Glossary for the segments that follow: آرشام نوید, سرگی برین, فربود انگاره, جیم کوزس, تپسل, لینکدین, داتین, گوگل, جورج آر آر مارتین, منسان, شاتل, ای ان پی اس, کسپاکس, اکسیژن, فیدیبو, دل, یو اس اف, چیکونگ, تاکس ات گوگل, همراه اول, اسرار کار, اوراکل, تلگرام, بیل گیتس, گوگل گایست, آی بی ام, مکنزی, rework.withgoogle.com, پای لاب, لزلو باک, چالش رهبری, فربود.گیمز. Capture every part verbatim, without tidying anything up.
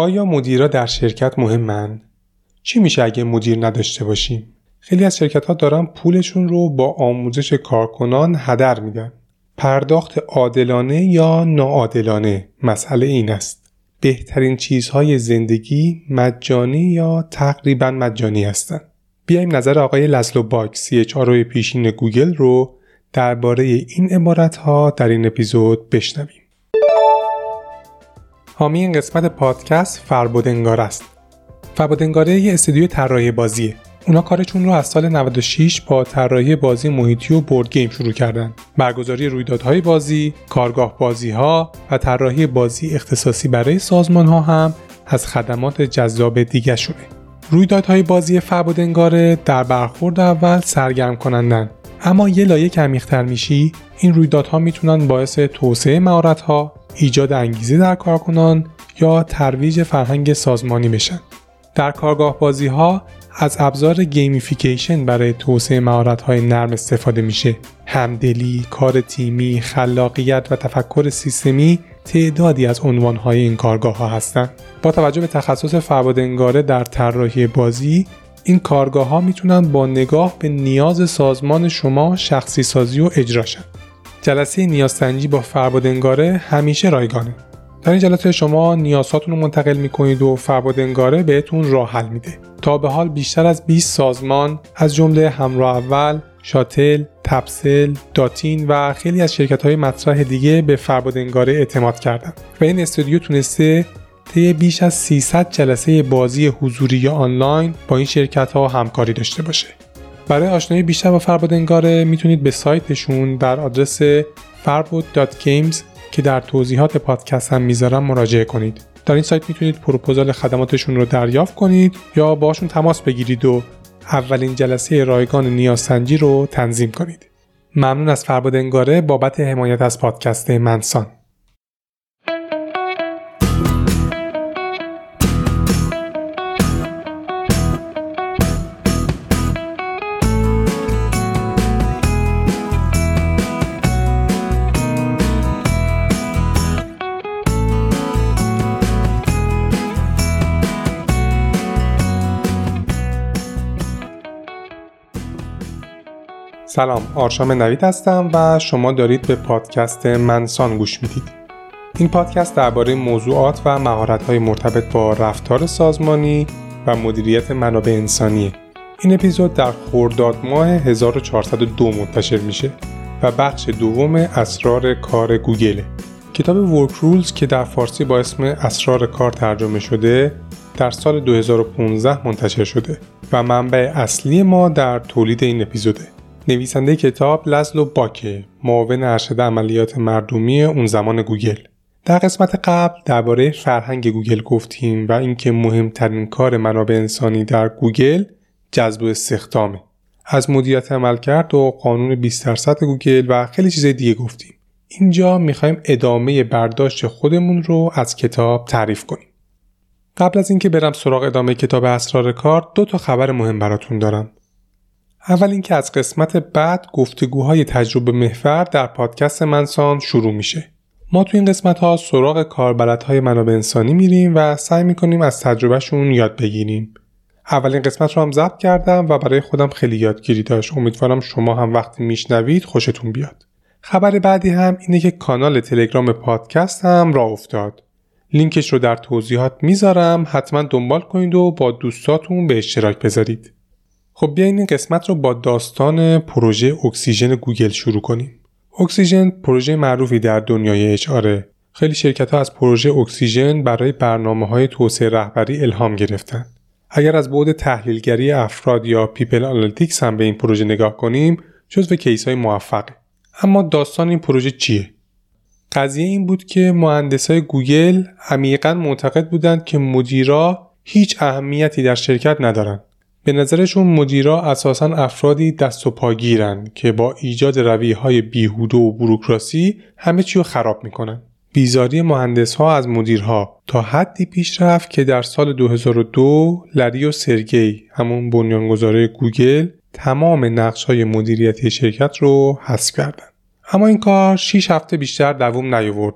آیا مدیرا در شرکت مهمن؟ چی میشه اگه مدیر نداشته باشیم؟ خیلی از شرکت‌ها دارن پولشون رو با آموزش کارکنان هدر میدن. پرداخت عادلانه یا ناعادلانه مسئله این است. بهترین چیزهای زندگی مجانی یا تقریباً مجانی هستند. بیایم نظر آقای لزلو باک سی اچ آر او پیشین گوگل رو درباره این عبارت‌ها در این اپیزود بشنویم. حامی این قسمت پادکست فربود انگاره است. فربود انگاره یه استودیو طراحی بازیه. اونا کارشون رو از سال نود و شش با طراحی بازی محیطی و بورد گیم شروع کردن. برگزاری رویدادهای بازی، کارگاه بازی‌ها و طراحی بازی اختصاصی برای سازمان‌ها هم از خدمات جذاب دیگه شونه. رویدادهای بازی فربود انگاره در برخورد اول سرگرم کنندن. اما یه لایه عمیق‌تر میشی، این رویدادها میتونن باعث توسعه مهارت‌ها، ایجاد انگیزه در کارکنان یا ترویج فرهنگ سازمانی بشن. در کارگاه بازی‌ها از ابزار گیمیفیکیشن برای توسعه مهارت‌های نرم استفاده میشه. همدلی، کار تیمی، خلاقیت و تفکر سیستمی تعدادی از عنوان‌های این کارگاه‌ها هستند. با توجه به تخصص فربود انگاره در طراحی بازی، این کارگاه‌ها میتونن با نگاه به نیاز سازمان شما شخصی سازی و اجرا شن. جلسه نیازسنجی با فربود انگاره همیشه رایگانه. در این جلسه شما نیازاتون رو منتقل میکنید و فربود انگاره بهتون راه حل میده. تا به حال بیشتر از بیست سازمان از جمله همراه اول، شاتل، تپسل، داتین و خیلی از شرکت‌های مطرح دیگه به فربود انگاره اعتماد کردن. و این استودیو تونسته طی بیش از سیصد جلسه بازی حضوری یا آنلاین با این شرکت‌ها همکاری داشته باشه. برای آشنایی بیشتر با فربود انگاره میتونید به سایتشون در آدرس فربود دات گیمز که در توضیحات پادکست هم میذارم مراجعه کنید. در این سایت میتونید پروپوزال خدماتشون رو دریافت کنید یا باشون تماس بگیرید و اولین جلسه رایگان نیازسنجی رو تنظیم کنید. ممنون از فربود انگاره بابت حمایت از پادکست منسان. سلام، آرشام نوید هستم و شما دارید به پادکست منسان گوش میدید. این پادکست درباره موضوعات و مهارت‌های مرتبط با رفتار سازمانی و مدیریت منابع انسانیه. این اپیزود در خرداد ماه هزار و چهارصد و دو منتشر میشه و بخش دوم اسرار کار گوگله. کتاب Work Rules که در فارسی با اسم اسرار کار ترجمه شده، در سال دو هزار و پانزده منتشر شده و منبع اصلی ما در تولید این اپیزوده. نویسنده کتاب لزلو باک، معاون ارشد عملیات مردمی اون زمان گوگل. در قسمت قبل درباره فرهنگ گوگل گفتیم و اینکه مهمترین کار منابع انسانی در گوگل جذب و استخدامه. از مدیریت عملکرد و قانون بیست درصد گوگل و خیلی چیز دیگه گفتیم. اینجا میخوایم ادامه برداشت خودمون رو از کتاب تعریف کنیم. قبل از اینکه برم سراغ ادامه کتاب اسرار کار، دو تا خبر مهم براتون دارم. اول اینکه از قسمت بعد گفتگوهای تجربه محور در پادکست منسان شروع میشه. ما تو این قسمت ها سراغ کاربلدهای منابع انسانی میریم و سعی میکنیم از تجربهشون یاد بگیریم. اولین قسمت رو هم ضبط کردم و برای خودم خیلی یادگیری داشت. امیدوارم شما هم وقتی میشنوید خوشتون بیاد. خبر بعدی هم اینه که کانال تلگرام پادکست هم راه افتاد. لینکش رو در توضیحات میذارم، حتما دنبال کنید و با دوستاتون به اشتراک بذارید. خب بیاین این قسمت رو با داستان پروژه اکسیژن گوگل شروع کنیم. اکسیژن پروژه معروفی در دنیای اچ آر. خیلی شرکت‌ها از پروژه اکسیژن برای برنامه‌های توسعه رهبری الهام گرفتن. اگر از بعد تحلیلگری افراد یا پیپل آنالیتیکس هم به این پروژه نگاه کنیم، جزو کیس‌های موفقه. اما داستان این پروژه چیه؟ قضیه این بود که مهندسای گوگل عمیقاً معتقد بودند که مدیرا هیچ اهمیتی در شرکت ندارن. به نظرشون مدیرا اساساً افرادی دست و پاگیرن که با ایجاد رویه‌های بیهوده و بوروکراسی همه چی رو خراب میکنن. بیزاری مهندس‌ها از مدیرها تا حدی پیش رفت که در سال دو هزار و دو لریو سرگی، همون بنیانگذار گوگل، تمام نقش‌های مدیریتی شرکت رو حذف کردن. اما این کار شش هفته بیشتر دوام نیاورد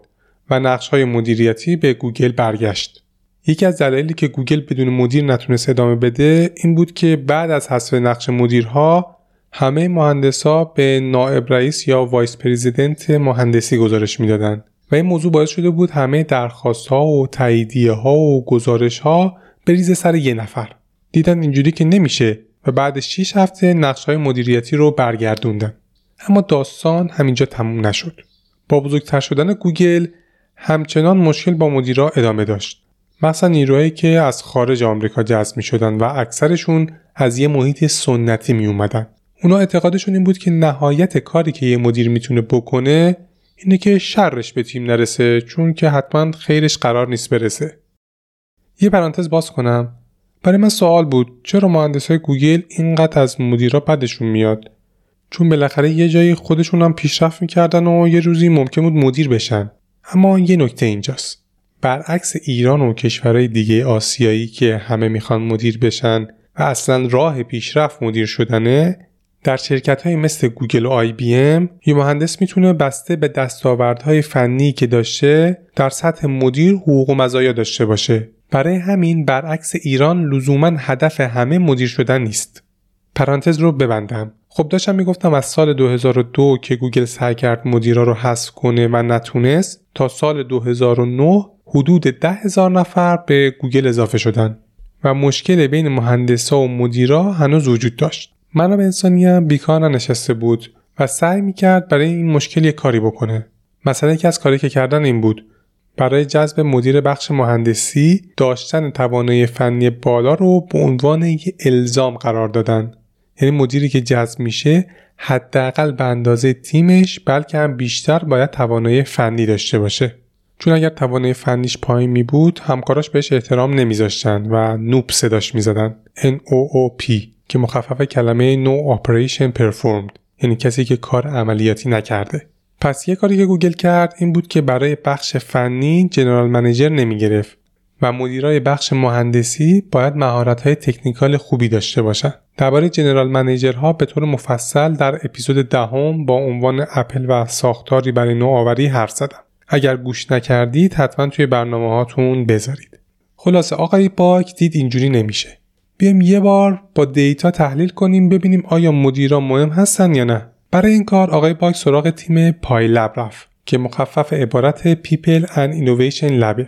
و نقش‌های مدیریتی به گوگل برگشت. یکی از دلایلی که گوگل بدون مدیر نتونست ادامه بده این بود که بعد از حذف نقش مدیرها همه مهندسا به نائب رئیس یا وایس پرزیدنت مهندسی گزارش میدادن و این موضوع باعث شده بود همه درخواست ها و تاییدیه ها و گزارش ها بریزه سر یه نفر. دیدن اینجوری که نمیشه و بعد شش هفته نقش های مدیریتی رو برگردوندن. اما داستان همینجا تموم نشد. با بزرگتر شدن گوگل همچنان مشکل با مدیرها ادامه داشت. مثلا نیروهایی که از خارج آمریکا جذب می شدن و اکثرشون از یه محیط سنتی می اومدن. اونا اعتقادشون این بود که نهایت کاری که یه مدیر میتونه بکنه اینه که شرش به تیم نرسه، چون که حتما خیرش قرار نیست برسه. یه پرانتز باز کنم، برای من سوال بود چرا مهندسای گوگل اینقدر از مدیرا بدشون میاد؟ چون بالاخره یه جایی خودشون هم پیشرفت میکردن و یه روزی ممکن بود مدیر بشن. اما یه نکته اینجاست، برعکس ایران و کشورهای دیگه آسیایی که همه میخوان مدیر بشن و اصلا راه پیشرفت مدیر شدنه، در شرکت‌های مثل گوگل و آی بی ام یه مهندس میتونه بسته به دستاوردهای فنی که داشته در سطح مدیر حقوق و مزایا داشته باشه. برای همین برعکس ایران لزوماً هدف همه مدیر شدن نیست. پرانتز رو ببندم. خب داشتم میگفتم از سال دو هزار و دو که گوگل سعی کرد مدیرا رو حذف کنه و نتونست، تا سال دو هزار و نه حدود ده هزار نفر به گوگل اضافه شدن و مشکل بین مهندسا و مدیرا هنوز وجود داشت. منم انسانی هم بیکار نشسته بود و سعی میکرد برای این مشکل یک کاری بکنه. مثلا یکی از کاری که کردن این بود، برای جذب مدیر بخش مهندسی داشتن توانایی فنی بالا رو به عنوان یک الزام قرار دادن. یعنی مدیری که جذب میشه حداقل به اندازه تیمش بلکه هم بیشتر باید توانایی فنی داشته باشه. چون اگر توانایی فنیش پایین می بود همکاراش بهش احترام نمیذاشتن و نوب صداش میزدن. ان او او پی که مخفف کلمه No Operation Performed، یعنی کسی که کار عملیاتی نکرده. پس یه کاری که گوگل کرد این بود که برای بخش فنی جنرال منیجر نمی گرفت و مدیرای بخش مهندسی باید مهارت‌های تکنیکال خوبی داشته باشن. درباره جنرال منیجرها به طور مفصل در اپیزود دهم با عنوان اپل و ساختاری برای نوآوری حرف زدم. اگر گوش نکردید حتما توی برنامه‌هاتون بذارید. خلاصه آقای باک دید اینجوری نمیشه. بیایم یه بار با دیتا تحلیل کنیم ببینیم آیا مدیرا مهم هستن یا نه. برای این کار آقای باک سراغ تیم پای لاب رفت که مخفف عبارت People and Innovation Lab،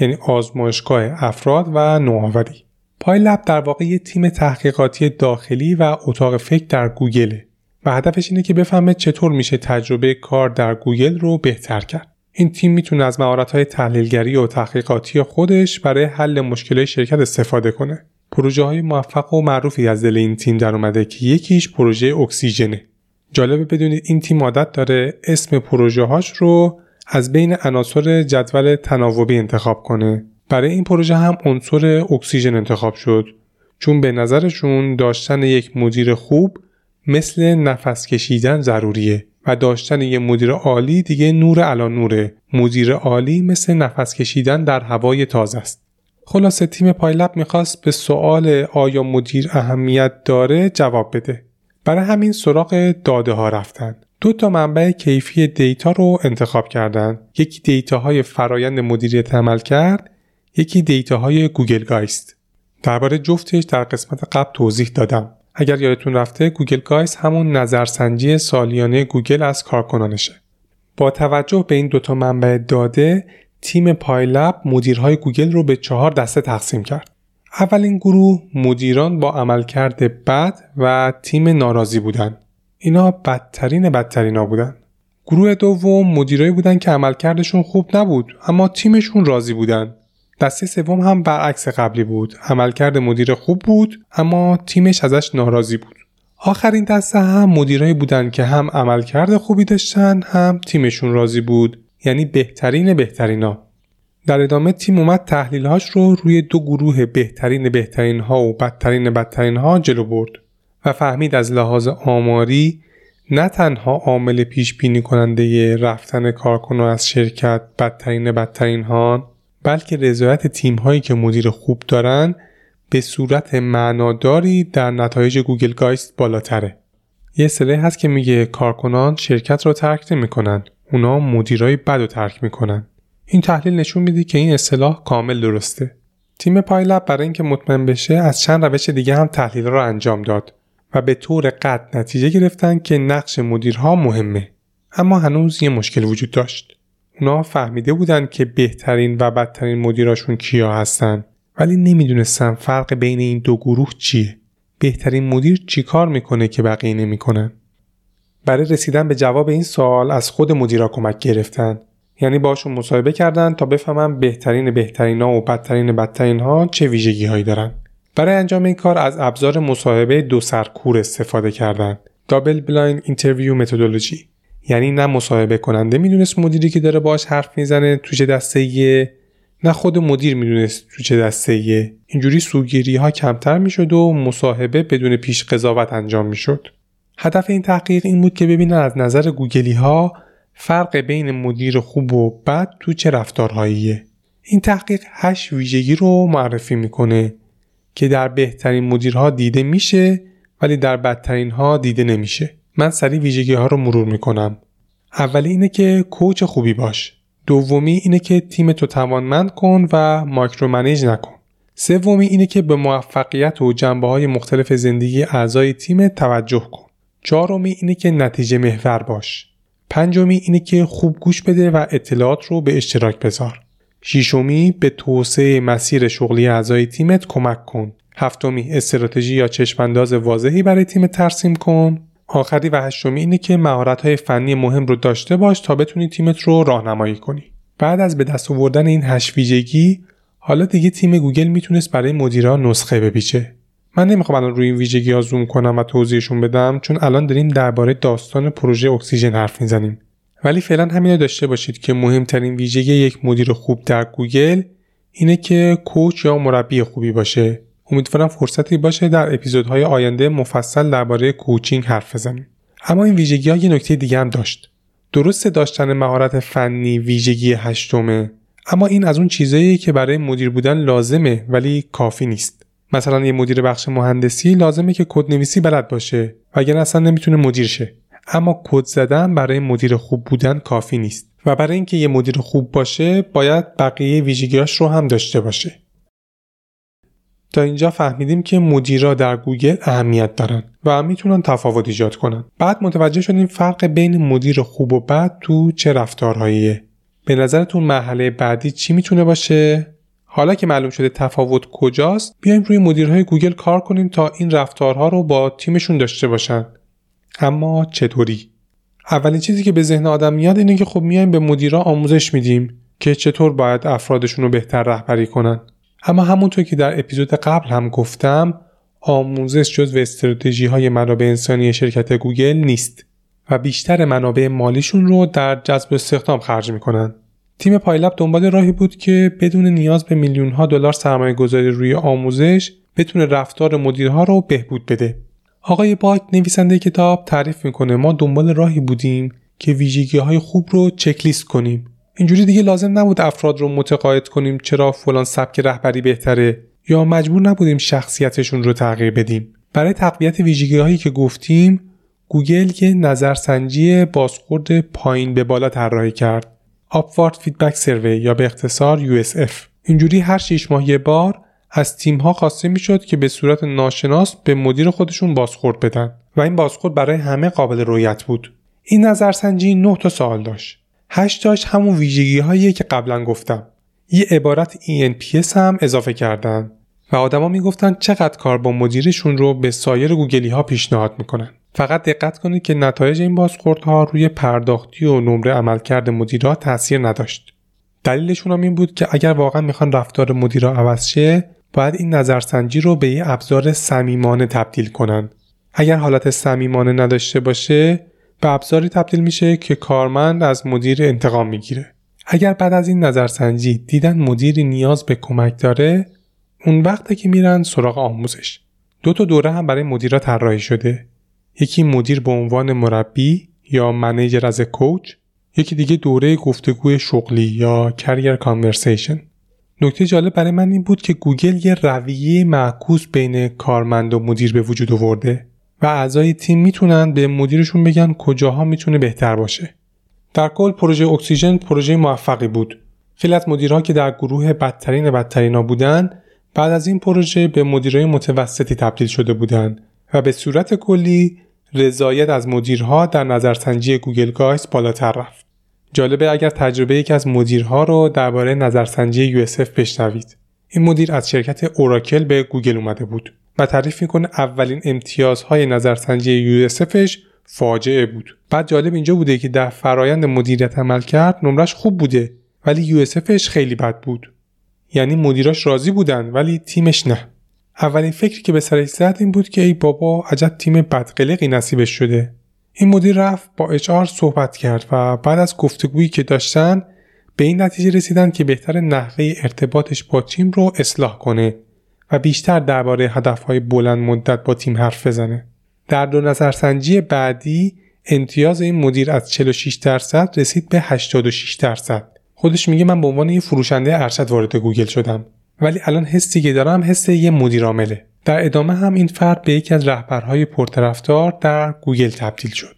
یعنی آزمایشگاه افراد و نوآوری. پای لاب در واقع یه تیم تحقیقاتی داخلی و اتاق فکر در گوگله و هدفش اینه که بفهمه چطور میشه تجربه کار در گوگل رو بهتر کرد. این تیم میتونه از مهارت‌های تحلیلگری و تحقیقاتی خودش برای حل مشکل‌های شرکت استفاده کنه. پروژه‌های موفق و معروفی از دل این تیم در اومده که یکیش پروژه اکسیژنه. جالبه بدونید این تیم عادت داره اسم پروژه‌هاش رو از بین عناصر جدول تناوبی انتخاب کنه. برای این پروژه هم عنصر اکسیژن انتخاب شد، چون به نظرشون داشتن یک مدیر خوب مثل نفس کشیدن ضروریه و داشتن یک مدیر عالی دیگه نور علی نوره. مدیر عالی مثل نفس کشیدن در هوای تازه است. خلاصه تیم پایلاب میخواست به سوال آیا مدیر اهمیت داره جواب بده. برای همین سراغ داده ها رفتن. دو تا منبع کیفی دیتا رو انتخاب کردن. یکی دیتاهای فرایند مدیریت عمل کرد، یکی دیتاهای گوگل گایست. درباره جفتش در قسمت قبل توضیح دادم. اگر یادتون رفته گوگل گایست همون نظرسنجی سالیانه گوگل از کارکنانشه. با توجه به این دو تا منبع داده، تیم پایلاب مدیرهای گوگل رو به چهار دسته تقسیم کرد. اولین گروه مدیران با عملکرد بد و تیم ناراضی بودن. اینا بدترین بدترینا بودن. گروه دوم مدیرایی بودن که عملکردشون خوب نبود اما تیمشون راضی بودن. دسته سوم هم برعکس قبلی بود. عملکرد مدیر خوب بود اما تیمش ازش ناراضی بود. آخرین دسته هم مدیرایی بودن که هم عملکرد خوبی داشتن هم تیمشون راضی بود، یعنی بهترین بهترینا. در ادامه تیم اومد تحلیل‌هاش رو روی دو گروه بهترین بهترین‌ها و بدترین بدترین‌ها جلو برد و فهمید از لحاظ آماری نه تنها عامل پیش‌بینی کننده رفتن کارکنان از شرکت بدترین بدترین‌ها، بلکه رضایت تیم‌هایی که مدیر خوب دارن به صورت معناداری در نتایج گوگل گایست بالاتره. یه اصطلاحی هست که میگه کارکنان شرکت رو ترک نمی‌کنن، اونا مدیرای بد رو ترک میکنن. این تحلیل نشون میده که این اصطلاح کامل درسته. تیم پای لاب برای اینکه مطمئن بشه از چند روش دیگه هم تحلیل را انجام داد و به طور قطع نتیجه گرفتن که نقش مدیرها مهمه. اما هنوز یه مشکل وجود داشت. اونا فهمیده بودن که بهترین و بدترین مدیراشون کیا هستن، ولی نمیدونستن فرق بین این دو گروه چیه. بهترین مدیر چی کار میکنه که بقیه نمیکنن؟ برای رسیدن به جواب این سوال از خود مدیرا کمک گرفتن. یعنی باشون مصاحبه کردن تا بفهمن بهترین بهترینا و بدترین بدترینها چه ویژگی هایی دارن. برای انجام این کار از ابزار مصاحبه دو سرکور استفاده کردن. دابل بلایند اینترویو متدولوژی. یعنی نه مصاحبه کننده میدونست مدیری که داره باهاش حرف میزنه تو چه دسته‌ایه، نه خود مدیر میدونست تو چه دسته‌ایه. اینجوری سوگیری ها کمتر میشد و مصاحبه بدون پیش قضاوت انجام میشد. هدف این تحقیق این بود که ببینن از نظر گوگلی ها فرق بین مدیر خوب و بد تو چه رفتارهاییه. این تحقیق هشت ویژگی رو معرفی میکنه که در بهترین مدیرها دیده میشه ولی در بدترین ها دیده نمیشه. من سریع ویژگی ها رو مرور میکنم. اولی اینه که کوچ خوبی باش. دومی اینه که تیم تو توانمند کن و مایکرو منیج نکن. سومی اینه که به موفقیت و جنبه های مختلف زندگی اعضای تیم توجه کن. چهارمی اینه که نتیجه محور باش. پنجمی اینه که خوب گوش بده و اطلاعات رو به اشتراک بذار. ششمی به توسعه مسیر شغلی اعضای تیمت کمک کن. هفتمی استراتژی یا چشم انداز واضحی برای تیم ترسیم کن. آخری و هشتمی اینه که مهارت‌های فنی مهم رو داشته باش تا بتونی تیمت رو راهنمایی کنی. بعد از به دست آوردن این هشت ویژگی، حالا دیگه تیم گوگل میتونست برای مدیرا نسخه بپیچه. من نمیخوام الان روی این ویژگی‌ها زوم کنم و توضیحشون بدم، چون الان داریم درباره داستان پروژه اکسیژن حرف میزنیم. ولی فعلا همین رو داشته باشید که مهمترین ویژگی یک مدیر خوب در گوگل اینه که کوچ یا مربی خوبی باشه. امیدوارم فرصتی باشه در اپیزودهای آینده مفصل درباره کوچینگ حرف بزنیم. اما این ویژگی‌ها یه نکته دیگه هم داشت. درسته داشتن مهارت فنی ویژگی هشتمه، اما این از اون چیزاییه که برای مدیر بودن لازمه ولی کافی نیست. مثلا یه مدیر بخش مهندسی لازمه که کدنویسی بلد باشه، وگرنه اصلا نمیتونه مدیر شه. اما کد زدن برای مدیر خوب بودن کافی نیست و برای اینکه یه مدیر خوب باشه باید بقیه ویژگیاش رو هم داشته باشه. تا اینجا فهمیدیم که مدیرا در گوگل اهمیت دارن و میتونن تفاوت ایجاد کنن. بعد متوجه شدیم فرق بین مدیر خوب و بد تو چه رفتارهاییه. به نظرتون مرحله بعدی چی میتونه باشه؟ حالا که معلوم شده تفاوت کجاست، بیایم روی مدیرهای گوگل کار کنیم تا این رفتارها رو با تیمشون داشته باشن. اما چطوری؟ اولین چیزی که به ذهن آدم میاد اینه که خب میایم به مدیرها آموزش میدیم که چطور باید افرادشون رو بهتر رهبری کنن. اما همونطور که در اپیزود قبل هم گفتم، آموزش جزو استراتژی‌های منابع انسانی شرکت گوگل نیست و بیشتر منابع مالیشون رو در جذب استخدام خرج میکنن. تیم پای لاب دنبال راهی بود که بدون نیاز به میلیون ها دلار سرمایه گذاری روی آموزش بتونه رفتار مدیرها رو بهبود بده. آقای باک نویسنده کتاب تعریف میکنه ما دنبال راهی بودیم که ویژگی های خوب رو چک لیست کنیم. اینجوری دیگه لازم نبود افراد رو متقاعد کنیم چرا فلان سبک رهبری بهتره یا مجبور نبودیم شخصیتشون رو تغییر بدیم. برای تقویت ویژگی هایی که گفتیم گوگل یه نظرسنجی بازخورد پایین به بالا طراحی کرد. Upward Feedback Survey یا به اختصار یو اس اف. اینجوری هر شش ماه یک بار از تیم‌ها خواسته می‌شد که به صورت ناشناس به مدیر خودشون بازخورد بدن و این بازخورد برای همه قابل رؤیت بود. این نظرسنجی نه تا سوال داشت. هشت تاش همون ویژگی‌هایی که قبلا گفتم. یه عبارت ای ان پی اس هم اضافه کردن و آدما میگفتن چقدر کار با مدیرشون رو به سایر گوگلی‌ها پیشنهاد می‌کنن. فقط دقت کنید که نتایج این بازخوردها روی پرداختی و نمره عملکرد مدیرها تأثیر نداشت. دلیلشون هم این بود که اگر واقعا میخوان رفتار مدیرها عوض شه، باید این نظرسنجی رو به یه ابزار صمیمانه تبدیل کنن. اگر حالت صمیمانه نداشته باشه، به ابزاری تبدیل میشه که کارمند از مدیر انتقام میگیره. اگر بعد از این نظرسنجی دیدن مدیری نیاز به کمک داره، اون وقته که میرن سراغ آموزش. دو تا دوره هم برای مدیرها طراحی شده. یکی مدیر به عنوان مربی یا منیجر از کوچ، یکی دیگه دوره گفتگوی شغلی یا کریر کانورسیشن. نکته جالب برای من این بود که گوگل یه رویه معکوس بین کارمند و مدیر به وجود آورده و اعضای تیم میتونن به مدیرشون بگن کجاها میتونه بهتر باشه. در کل پروژه اکسیژن پروژه موفقی بود. خیلی از مدیرها که در گروه بدترین بدترینا بودن بعد از این پروژه به مدیرای متوسطی تبدیل شده بودند و به صورت کلی رضایت از مدیرها در نظرسنجی گوگل گایست بالاتر رفت. جالبه اگر تجربه یکی از مدیرها رو درباره نظرسنجی یو اس اف بشنوید. این مدیر از شرکت اوراکل به گوگل اومده بود و تعریف میکنه اولین امتیازهای نظرسنجی یو اس افش فاجعه بود. بعد جالب اینجا بوده که در فرایند مدیریت عمل کرد نمرش خوب بوده ولی یو اس افش خیلی بد بود. یعنی مدیراش راضی بودن ولی تیمش نه. اولین فکری که به سرش زد این بود که ای بابا عجب تیم بدقلقی نصیبش شده. این مدیر رفت با اچ آر صحبت کرد و بعد از گفتگویی که داشتن به این نتیجه رسیدن که بهتر نحوه ارتباطش با تیم رو اصلاح کنه و بیشتر درباره هدفهای بلند مدت با تیم حرف بزنه. در دو نظرسنجی بعدی امتیاز این مدیر از چهل و شش درصد رسید به هشتاد و شش درصد. خودش میگه من به عنوان یه فروشنده ارشد وارد گوگل شدم ولی الان حسی که دارم حس یه مدیر عامله. در ادامه هم این فرد به یکی از رهبرهای پرطرفدار در گوگل تبدیل شد.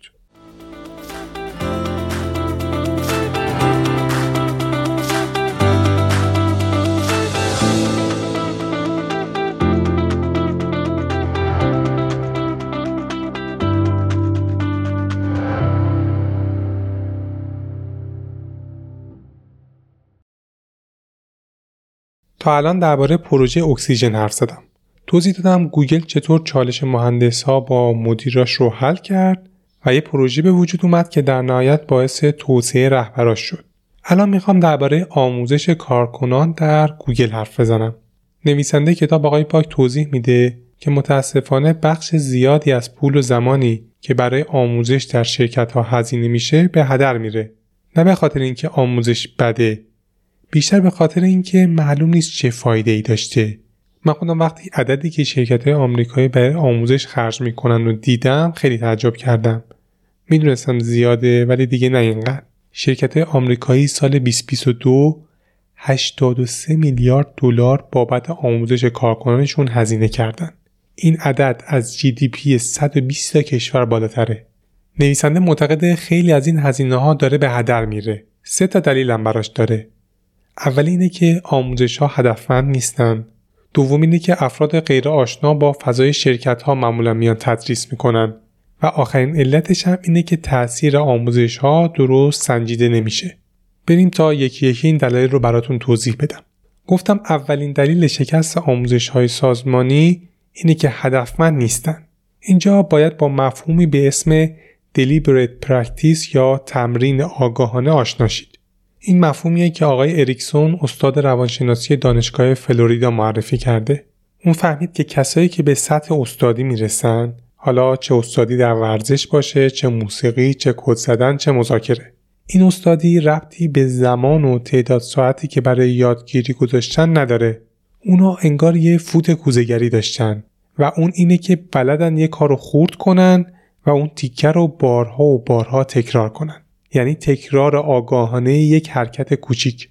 تا الان درباره پروژه اکسیژن حرف زدم. توضیح دادم گوگل چطور چالش مهندس‌ها با مدیراش رو حل کرد و یه پروژه به وجود اومد که در نهایت باعث توسعه رهبراش شد. الان میخوام درباره آموزش کارکنان در گوگل حرف بزنم. نویسنده کتاب آقای پاک توضیح میده که متاسفانه بخش زیادی از پول و زمانی که برای آموزش در شرکت‌ها هزینه میشه به هدر میره. نه به خاطر اینکه آموزش بده، بیشتر به خاطر اینکه معلوم نیست چه فایده‌ای داشته. من خودم وقتی عددی که شرکت‌های آمریکایی برای آموزش خرج می‌کنن رو دیدم خیلی تعجب کردم. میدونستم زیاده ولی دیگه نه اینقدر. شرکت‌های آمریکایی سال بیست و بیست و دو هشتاد و سه میلیارد دلار بابت آموزش کارکنانشون هزینه کردن. این عدد از جی دی پی صد و بیست کشور بالاتره. نویسنده معتقده خیلی از این هزینه‌ها داره به هدر میره. سه تا دلیلم براش داره. اولی اینه که آموزش‌ها هدفمند نیستن. دوم اینه که افراد غیر آشنا با فضای شرکت‌ها معمولا میان تدریس میکنن و آخرین علتش هم اینه که تأثیر آموزش‌ها درست سنجیده نمیشه. بریم تا یکی یکی این دلایل رو براتون توضیح بدم. گفتم اولین دلیل شکست آموزش‌های سازمانی اینه که هدفمند نیستن. اینجا باید با مفهومی به اسم deliberate practice یا تمرین آگاهانه آشنا شید. این مفهومیه که آقای اریکسون استاد روانشناسی دانشگاه فلوریدا معرفی کرده. اون فهمید که کسایی که به سطح استادی میرسن، حالا چه استادی در ورزش باشه، چه موسیقی، چه کد زدن، چه مذاکره، این استادی ربطی به زمان و تعداد ساعتی که برای یادگیری گذاشتن نداره. اونا انگار یه فوت کوزه‌گری داشتن و اون اینه که بلدن یه کارو خرد کنن و اون تیکه رو بارها و بارها تکرار کنن. یعنی تکرار آگاهانه یک حرکت کوچیک.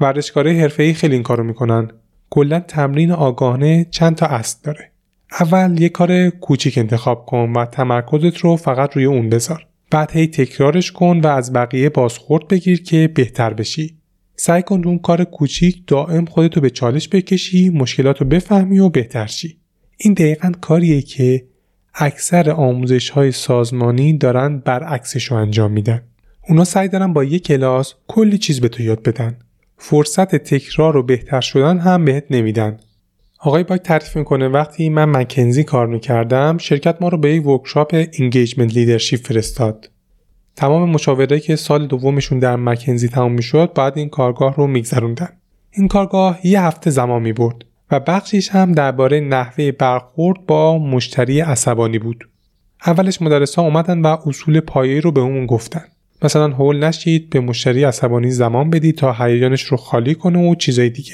ورزشکارای حرفه‌ای خیلی این کارو میکنن. کلا تمرین آگاهانه چند تا اصل داره. اول یک کار کوچیک انتخاب کن و تمرکزت رو فقط روی اون بذار. بعد هی تکرارش کن و از بقیه بازخورد بگیر که بهتر بشی. سعی کن اون کار کوچیک دائم خودتو به چالش بکشی، مشکلاتو بفهمی و بهتر شی. این دقیقاً کاریه که اکثر آموزش‌های سازمانی دارن برعکسش رو انجام میدن. اونا سعی دارن با یک کلاس کلی چیز به تو یاد بدن. فرصت تکرار و بهتر شدن هم بهت نمیدن. آقای باک تعریف میکنه وقتی من مکنزی کار میکردم شرکت ما رو به یک ورکشاپ انگیجمنت لیدرشپ فرستاد. تمام مشاورایی که سال دومشون در مکنزی تمام میشد بعد این کارگاه رو میگذروندن. این کارگاه یه هفته زمان میبرد و بخشیش هم درباره نحوه برخورد با مشتری عصبانی بود. اولش مدرس‌ها اومدن و اصول پایه‌ای رو به اون گفتن. مثلا هول نشید، به مشتری عصبانی زمان بدی تا هیجانش رو خالی کنه و چیزای دیگه.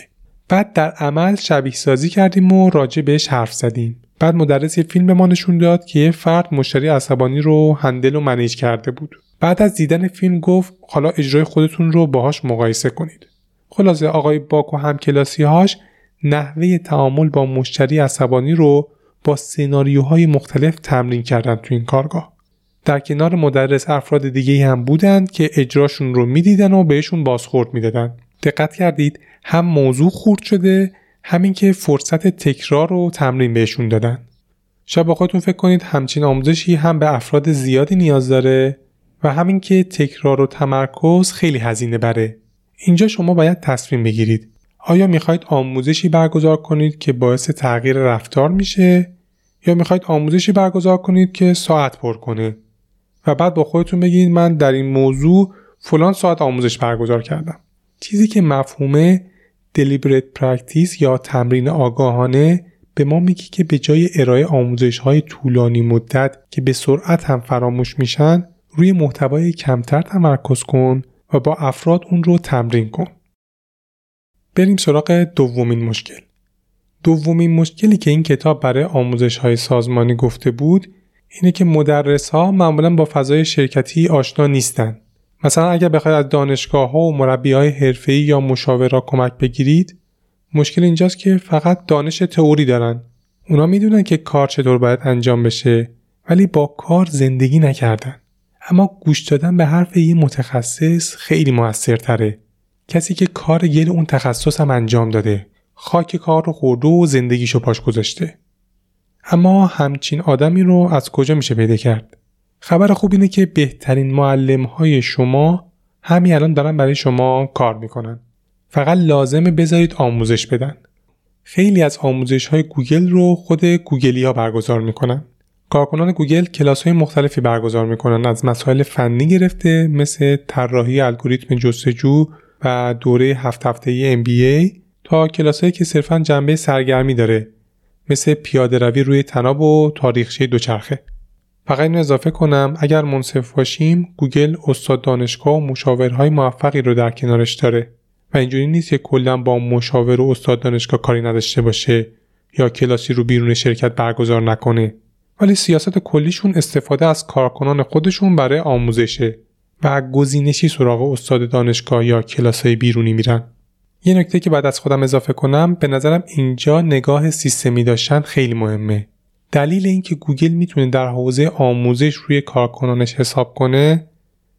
بعد در عمل شبیه سازی کردیم و راجع بهش حرف زدیم. بعد مدرس یه فیلم به ما نشون داد که یه فرد مشتری عصبانی رو هندل و منیج کرده بود. بعد از دیدن فیلم گفت حالا اجرای خودتون رو باهاش مقایسه کنید. خلاصه آقای باک و همکلاسی‌هاش نحوه تعامل با مشتری عصبانی رو با سناریوهای مختلف تمرین کردن تو این کارگاه. در کنار مدرس افراد دیگه هم بودند که اجراشون رو میدیدن و بهشون بازخورد میدادن. دقت کردید هم موضوع خورد شده همین که فرصت تکرار رو تمرین بهشون دادن. شاید با خودتون فکر کنید همچین آموزشی هم به افراد زیادی نیاز داره و همین که تکرار و تمرکز خیلی هزینه بره. اینجا شما باید تصمیم بگیرید. آیا میخواید آموزشی برگزار کنید که باعث تغییر رفتار میشه یا میخواید آموزشی برگزار کنید که ساعت پر کنه و بعد با خودتون بگید من در این موضوع فلان ساعت آموزش برگزار کردم. چیزی که مفهومه deliberate practice یا تمرین آگاهانه به ما میگه که به جای ارائه آموزش‌های طولانی مدت که به سرعت هم فراموش میشن، روی محتوای کمتر تمرکز کن و با افراد اون رو تمرین کن. بریم سراغ دومین مشکل. دومین مشکلی که این کتاب برای آموزش‌های سازمانی گفته بود، اینه که مدرس‌ها معمولاً با فضای شرکتی آشنا نیستن. مثلا اگر بخواید از دانشگاه‌ها و مربی‌های حرفه‌ای یا مشاورا کمک بگیرید، مشکل اینجاست که فقط دانش تئوری دارن. اونا میدونن که کار چطور باید انجام بشه، ولی با کار زندگی نکردن. اما گوش دادن به حرف یه متخصص خیلی موثرتره. کسی که کار یه اون تخصص هم انجام داده، خاک کار رو خورده و زندگیشو پاش گذاشته. اما همچین آدمی رو از کجا میشه پیدا کرد؟ خبر خوب اینه که بهترین معلم‌های شما همین الان دارن برای شما کار میکنن. فقط لازمه بذارید آموزش بدن. خیلی از آموزش‌های گوگل رو خود گوگلی‌ها برگزار میکنن. کارکنان گوگل کلاس‌های مختلفی برگزار میکنن، از مسائل فنی گرفته مثل طراحی الگوریتم جستجو و دوره هفت هفته‌ای ام بی ای تا کلاس‌هایی که صرفاً جنبه سرگرمی داره مثل پیاده‌روی روی طناب و تاریخچه دوچرخه. فقط اینو اضافه کنم اگر منصف باشیم گوگل استاد دانشگاه و مشاورهای موفقی رو در کنارش داره و اینجوری نیست که کلاً با مشاور و استاد دانشگاه کاری نداشته باشه یا کلاسی رو بیرون شرکت برگزار نکنه، ولی سیاست کلیشون استفاده از کارکنان خودشون برای آموزشه و گزینشی سراغ استاد دانشگاه یا کلاس‌های بیرونی میرن. یه نکته که بعد از خودم اضافه کنم، به نظرم اینجا نگاه سیستمی داشتن خیلی مهمه. دلیل اینکه گوگل میتونه در حوزه آموزش روی کارکنانش حساب کنه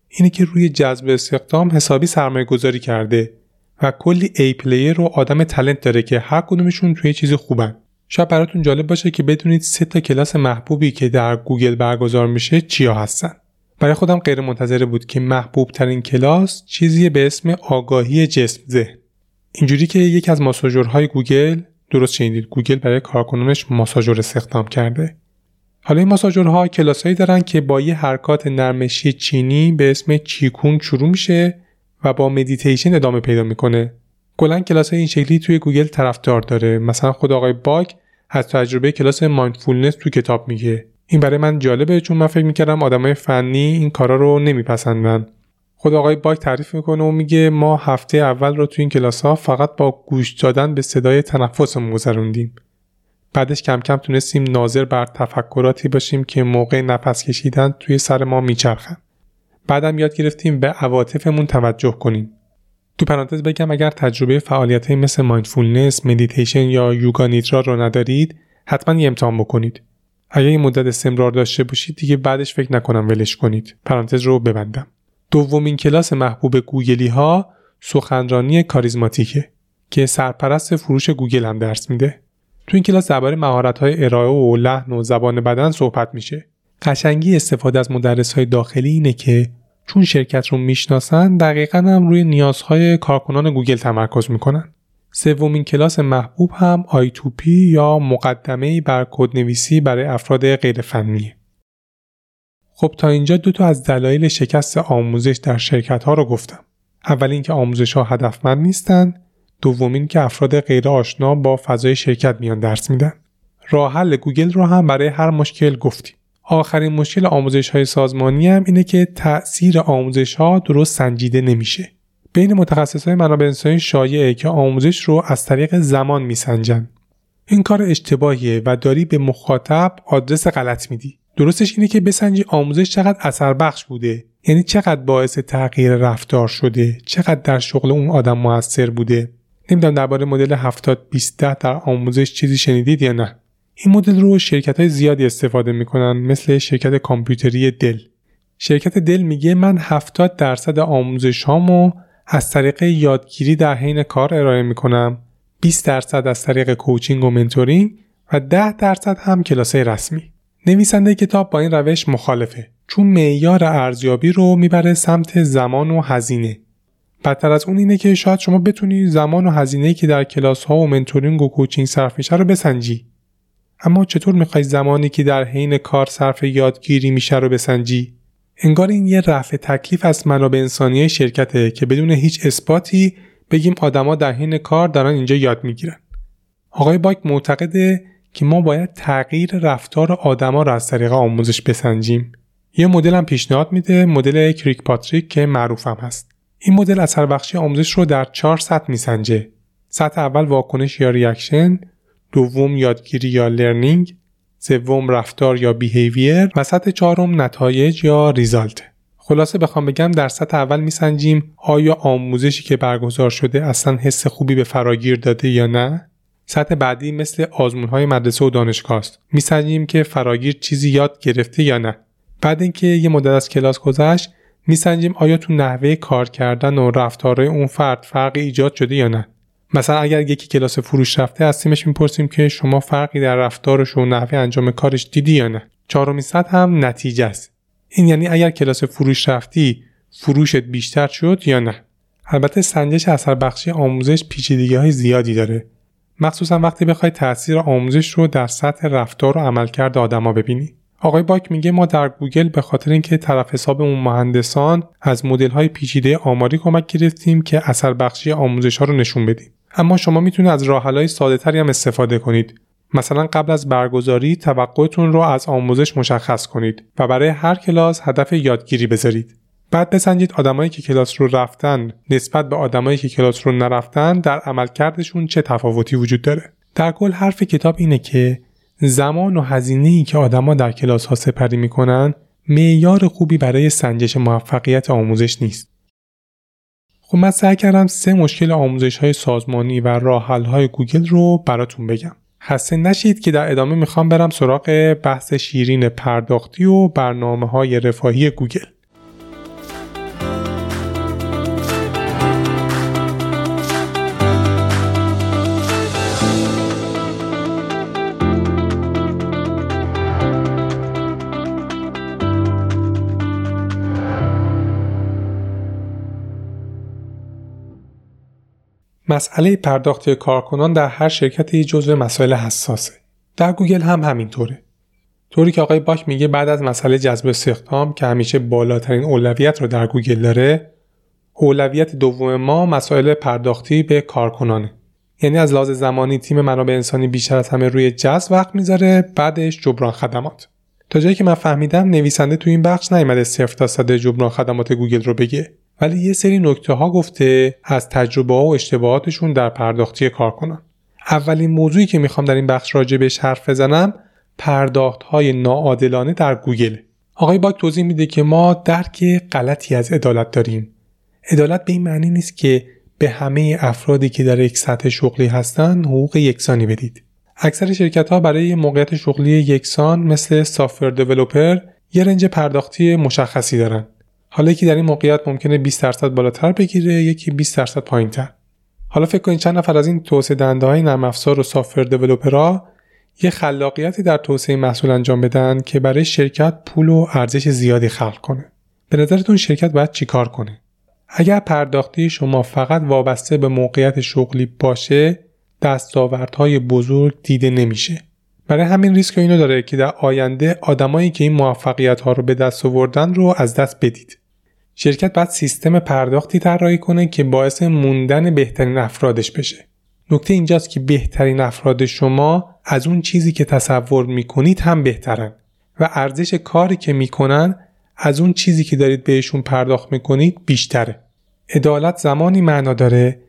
اینه که روی جذب استخدام حسابی سرمایه گذاری کرده و کلی ای پلیر رو آدم تالنت داره که هر کدومشون توی چیز خوبن. شاید براتون جالب باشه که بدونید سه تا کلاس محبوبی که در گوگل برگزار میشه چیا هستن. برای خودم غیر منتظره بود که محبوب ترین کلاس چیزی به اسم آگاهی جسم ذهن. اینجوری که یکی از ماساژورهای گوگل، درست شنیدید، گوگل برای کارکنانش ماساژور استخدام کرده. حالا این ماساژورها کلاسایی دارن که با یه حرکات نرمشی چینی به اسم چیکونگ شروع میشه و با مدیتیشن ادامه پیدا میکنه. کلاً کلاس‌های این شکلی توی گوگل طرفدار داره. مثلا خود آقای باک از تجربه کلاس مایندفولنس تو کتاب میگه. این برای من جالبه چون من فکر میکردم آدمای فنی این کارا رو نمیپسندن. خود آقای باک تعریف میکنه و میگه ما هفته اول رو تو این کلاس‌ها فقط با گوش دادن به صدای تنفسمون گذروندیم. بعدش کم کم تونستیم ناظر بر تفکراتی باشیم که موقع نفس کشیدن توی سر ما میچرخن. بعدم یاد گرفتیم به عواطفمون توجه کنیم. تو پرانتز بگم اگر تجربه فعالیت‌های مثل مایندفولنس، مدیتیشن یا یوگا نیدرا رو ندارید، حتما یه امتحان بکنید. اگه این مدت استمرار داشته باشید دیگه بعدش فکر نکنم ولش کنید. پرانتز رو ببندم. دومین کلاس محبوب گوگلی‌ها سخنرانی کاریزماتیکه که سرپرست فروش گوگل هم درس میده. تو این کلاس درباره مهارت‌های ارائه و لحن و زبان بدن صحبت میشه. قشنگی استفاده از مدرس‌های داخلی اینه که چون شرکت رو میشناسن دقیقاً هم روی نیازهای کارکنان گوگل تمرکز میکنن. سومین کلاس محبوب هم آی تو پی یا مقدمه‌ای بر کدنویسی برای افراد غیرفنیه. خب تا اینجا دو تا از دلایل شکست آموزش در شرکت‌ها رو گفتم. اول اینکه آموزش‌ها هدفمند نیستن، دومین که افراد غیر آشنا با فضای شرکت میان درس میدن. راه حل گوگل رو هم برای هر مشکل گفتیم. آخرین مشکل آموزش‌های سازمانی هم اینه که تأثیر آموزش‌ها درست سنجیده نمیشه. بین متخصص‌های منابع انسانی شایعه که آموزش رو از طریق زمان میسنجن. این کار اشتباهیه و داری به مخاطب آدرس غلط میدی. درستش اینه که بسنجی آموزش چقدر اثر بخش بوده، یعنی چقدر باعث تغییر رفتار شده، چقدر در شغل اون آدم موثر بوده. نمیدونم درباره مدل هفتاد بیست در آموزش چیزی شنیدید یا نه. این مدل رو شرکت‌های زیادی استفاده می‌کنن، مثل شرکت کامپیوتری دل. شرکت دل میگه من هفتاد درصد آموزش‌هامو از طریق یادگیری در حین کار ارائه می‌کنم، بیست درصد از طریق کوچینگ و منتورینگ و ده درصد هم کلاس‌های رسمی. نویسنده کتاب با این روش مخالفه، چون معیار ارزیابی رو میبره سمت زمان و هزینه. بدتر از اون اینه که شاید شما بتونی زمان و هزینه‌ای که در کلاس‌ها و منتورینگ و کوچینگ صرف میشه رو بسنجی. اما چطور میخوای زمانی که در حین کار صرف یادگیری میشه رو بسنجی؟ انگار این یه رفع تکلیف از منابع انسانی شرکته که بدون هیچ اثباتی بگیم آدما در حین کار دارن اینجا یاد میگیرن. آقای باک معتقده که ما باید تغییر رفتار آدما را از طریق آموزش بسنجیم. یه مدل هم پیشنهاد میده، مدل کریک پاتریک که معروفم هست. این مدل اثر بخشی آموزش رو در چهار سطح میسنجه. سطح اول واکنش یا ریاکشن، دوم یادگیری یا لرنینگ، سوم رفتار یا بیهیویر و سطح چهارم نتایج یا ریزالت. خلاصه بخوام بگم در سطح اول میسنجیم آیا آموزشی که برگزار شده اصلا حس خوبی به فراگیر داده یا نه. سطح بعدی مثل آزمون‌های مدرسه و دانشگاه است. میسنجیم که فراگیر چیزی یاد گرفته یا نه. بعد اینکه یه مدت از کلاس گذشت میسنجیم آیا تو نحوه کار کردن و رفتارهای اون فرد فرقی ایجاد شده یا نه. مثلا اگر یکی کلاس فروش رفته از تیمش میپرسیم که شما فرقی در رفتارش و نحوه انجام کارش دیدی یا نه. چهارمین سطح هم نتیجه است. این یعنی اگر کلاس فروش رفتی فروشت بیشتر شد یا نه. البته سنجش اثر بخشی آموزش پیچیدگی‌های زیادی داره، مخصوصا وقتی بخوای تاثیر آموزش رو در سطح رفتار و عملکرد آدما ببینی. آقای باک میگه ما در گوگل به خاطر اینکه طرف حسابمون مهندسان از مدل‌های پیچیده آماری کمک گرفتیم که اثر بخشی آموزش‌ها رو نشون بدیم. اما شما میتونید از راه‌حل‌های ساده‌تری هم استفاده کنید. مثلا قبل از برگزاری توقعتون رو از آموزش مشخص کنید و برای هر کلاس هدف یادگیری بذارید. بعد بسنجید آدمایی که کلاس رو رفتن نسبت به آدمایی که کلاس رو نرفتن در عملکردشون چه تفاوتی وجود داره. در کل حرف کتاب اینه که زمان و هزینه‌ای که آدما در کلاس‌ها سپری می‌کنن معیار خوبی برای سنجش موفقیت آموزش نیست. خب من سعی کردم سه مشکل آموزش‌های سازمانی و راه‌حل‌های گوگل رو براتون بگم. خسته نشید که در ادامه میخوام برم سراغ بحث شیرین پرداختی و برنامه‌های رفاهی گوگل. مسئله پرداخت کارکنان در هر شرکتی جزو مسائل حساسه. در گوگل هم همینطوره. طوری که آقای باک میگه بعد از مسئله جذب استخدام که همیشه بالاترین اولویت رو در گوگل داره، اولویت دوم ما مسائل پرداختی به کارکنانه. یعنی از لحاظ زمانی تیم منابع انسانی بیشتر از همه روی جذب وقت میذاره، بعدش جبران خدمات. تا جایی که من فهمیدم نویسنده تو این بخش نیامده صفر درصد جبران خدمات گوگل رو بگه، ولی یه سری نکته ها گفته از تجربه ها و اشتباهاتشون در پرداختی کارکنان. اولین موضوعی که میخوام در این بخش راجع بهش حرف بزنم پرداخت های ناعادلانه در گوگل. آقای باک توضیح میده که ما درک غلطی از عدالت داریم. عدالت به این معنی نیست که به همه افرادی که در یک سطح شغلی هستن حقوق یکسانی بدید. اکثر شرکت ها برای موقعیت شغلی یکسان مثل سافتور دیولپر یه رنج پرداختی مشخصی دارن. حالا یکی در این موقعیت ممکنه بیست درصد بالاتر بگیره، یکی بیست درصد پایین‌تر. حالا فکر کنید چند نفر از این توسعه دهنده‌های نرم افزار و سافتور دیولپرها یه خلاقیتی در توسعه محصول انجام بدن که برای شرکت پول و ارزش زیادی خلق کنه. به نظرتون شرکت باید چیکار کنه؟ اگر پرداختی شما فقط وابسته به موقعیت شغلی باشه، دستاوردهای بزرگ دیده نمیشه. برای همین ریسک اینو داره که در آینده آدمایی که این موفقیت‌ها رو به دست آوردن رو از دست بدید. شرکت باید سیستم پرداختی طراحی کنه که باعث موندن بهترین افرادش بشه. نکته اینجاست که بهترین افراد شما از اون چیزی که تصور میکنید هم بهترن و ارزش کاری که میکنن از اون چیزی که دارید بهشون پرداخت میکنید بیشتره. عدالت زمانی معنا داره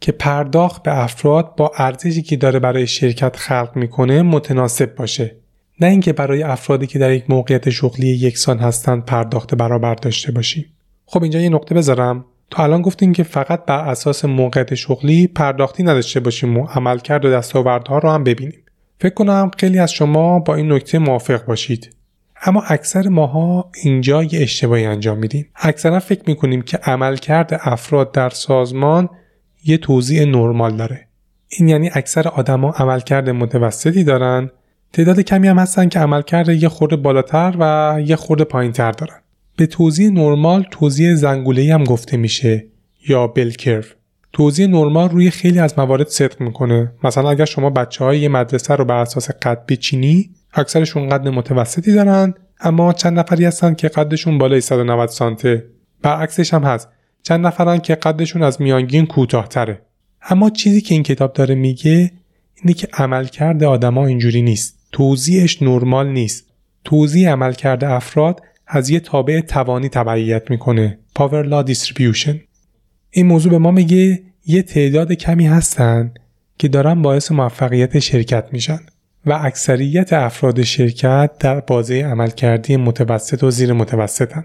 که پرداخت به افراد با ارزشی که داره برای شرکت خلق میکنه متناسب باشه، نه اینکه برای افرادی که در یک موقعیت شغلی یکسان هستند پرداخت برابر داشته باشیم. خب اینجا یه نقطه بذارم. تا الان گفتیم که فقط بر اساس موقعیت شغلی پرداختی نداشته باشیم و عملکرد و دستاوردها رو هم ببینیم. فکر کنم خیلی از شما با این نکته موافق باشید. اما اکثر ماها اینجا یه اشتباهی انجام میدیم. اکثرا فکر میکنیم که عملکرد افراد در سازمان یه توزیع نرمال داره. این یعنی اکثر آدما عملکرد متوسطی دارن، تعداد کمی هم هستن که عملکرد یه خورده بالاتر و یه خورده پایین‌تر دارن. به توزیع نرمال توزیع زنگوله‌ای هم گفته میشه یا بل کرو. توزیع نرمال روی خیلی از موارد صدق میکنه. مثلا اگر شما بچه‌های یه مدرسه رو بر اساس قد بچینی، اکثرشون قد متوسطی دارن، اما چند نفری هستن که قدشون بالای صد و نود سانته. برعکسش هم هست، چند نفرن که قدشون از میانگین کوتاه‌تره. اما چیزی که این کتاب داره میگه اینه که عملکرد آدما اینجوری نیست. توزیعش نرمال نیست. توزیع عملکرد افراد از یه تابع توانی تبعیت میکنه. پاور لا دیستریبیوشن. این موضوع به ما میگه یه تعداد کمی هستن که دارن باعث موفقیت شرکت میشن و اکثریت افراد شرکت در بازه عملکردی متوسط و زیر متوسطن.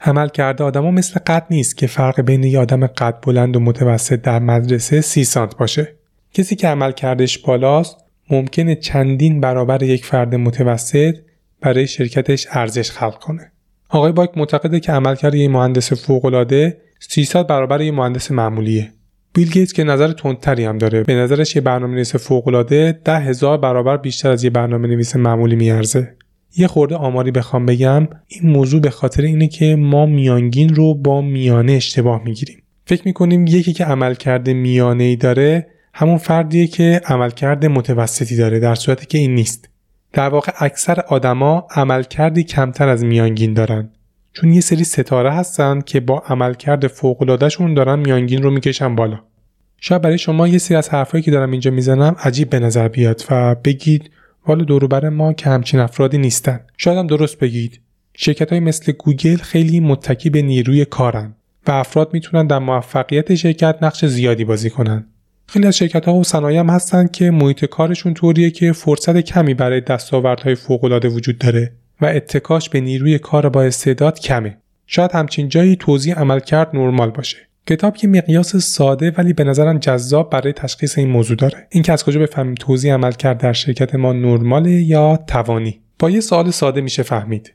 عملکرد آدما مثل قد نیست که فرق بین یه آدم قد بلند و متوسط در مدرسه سی سانت باشه. کسی که عملکردش بالاست ممکنه چندین برابر یک فرد متوسط برای شرکتش ارزش خلق کنه. آقای باک معتقده که عملکرد یک مهندس فوق‌العاده سیصد برابر یک مهندس معمولیه. بیل گیتس که نظر تندتری هم داره، به نظرش یک برنامه‌نویس فوق‌العاده ده هزار برابر بیشتر از یک برنامه‌نویس معمولی میارزه. یه خورده آماری بخوام بگم، این موضوع به خاطر اینه که ما میانگین رو با میانه اشتباه میگیریم. فکر میکنیم یکی که عملکرد میانه‌ای داره همون فردیه که عملکرد متوسطی داره، در صورتی که این نیست. در واقع اکثر آدما عملکردی کمتر از میانگین دارن، چون یه سری ستاره هستن که با عملکرد فوق‌العاده‌شون دارن میانگین رو میکشن بالا. شاید برای شما یه سری از حرفایی که دارم اینجا میزنم عجیب به نظر بیاد و بگید والا دوروبر ما که همچین افرادی نیستن. شاید هم درست بگید. شرکت‌های مثل گوگل خیلی متکی به نیروی کارن و افراد میتونن در موفقیت شرکت نقش زیادی بازی کنن. خیلی از شرکت‌ها و صنایع هم هستن که محیط کارشون طوریه که فرصت کمی برای دستاوردهای فوق‌العاده وجود داره و اتکاش به نیروی کار با استعداد کمه. شاید همچین جایی توزیع عملکرد نرمال باشه. کتاب یه مقیاس ساده ولی به نظرم جذاب برای تشخیص این موضوع داره. این که از کجا بفهمیم توزیع عملکرد در شرکت ما نرماله یا توانی. با یه سوال ساده میشه فهمید.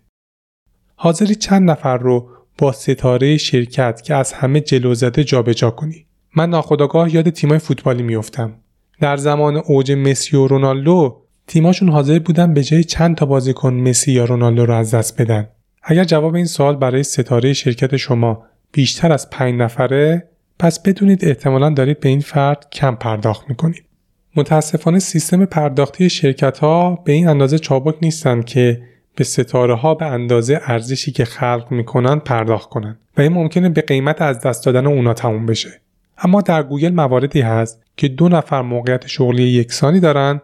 حاضری چند نفر رو با ستاره شرکت که از همه جلو زده جابجا کنی؟ من ناخودآگاه یاد تیمای فوتبالی میافتم. در زمان اوج مسی و رونالدو تیماشون حاضر بودن به جای چند تا بازیکن مسی یا رونالدو رو از دست بدن. اگر جواب این سوال برای ستاره شرکت شما بیشتر از پنج نفره، پس بدونید احتمالاً دارید به این فرد کم پرداخت میکنید. متاسفانه سیستم پرداختی شرکت‌ها به این اندازه چابک نیستن که به ستاره‌ها به اندازه ارزشی که خلق میکنن پرداخت کنن و این ممکنه به قیمت از دست دادن اونا تموم بشه. اما در گوگل مواردی هست که دو نفر موقعیت شغلی یکسانی دارن،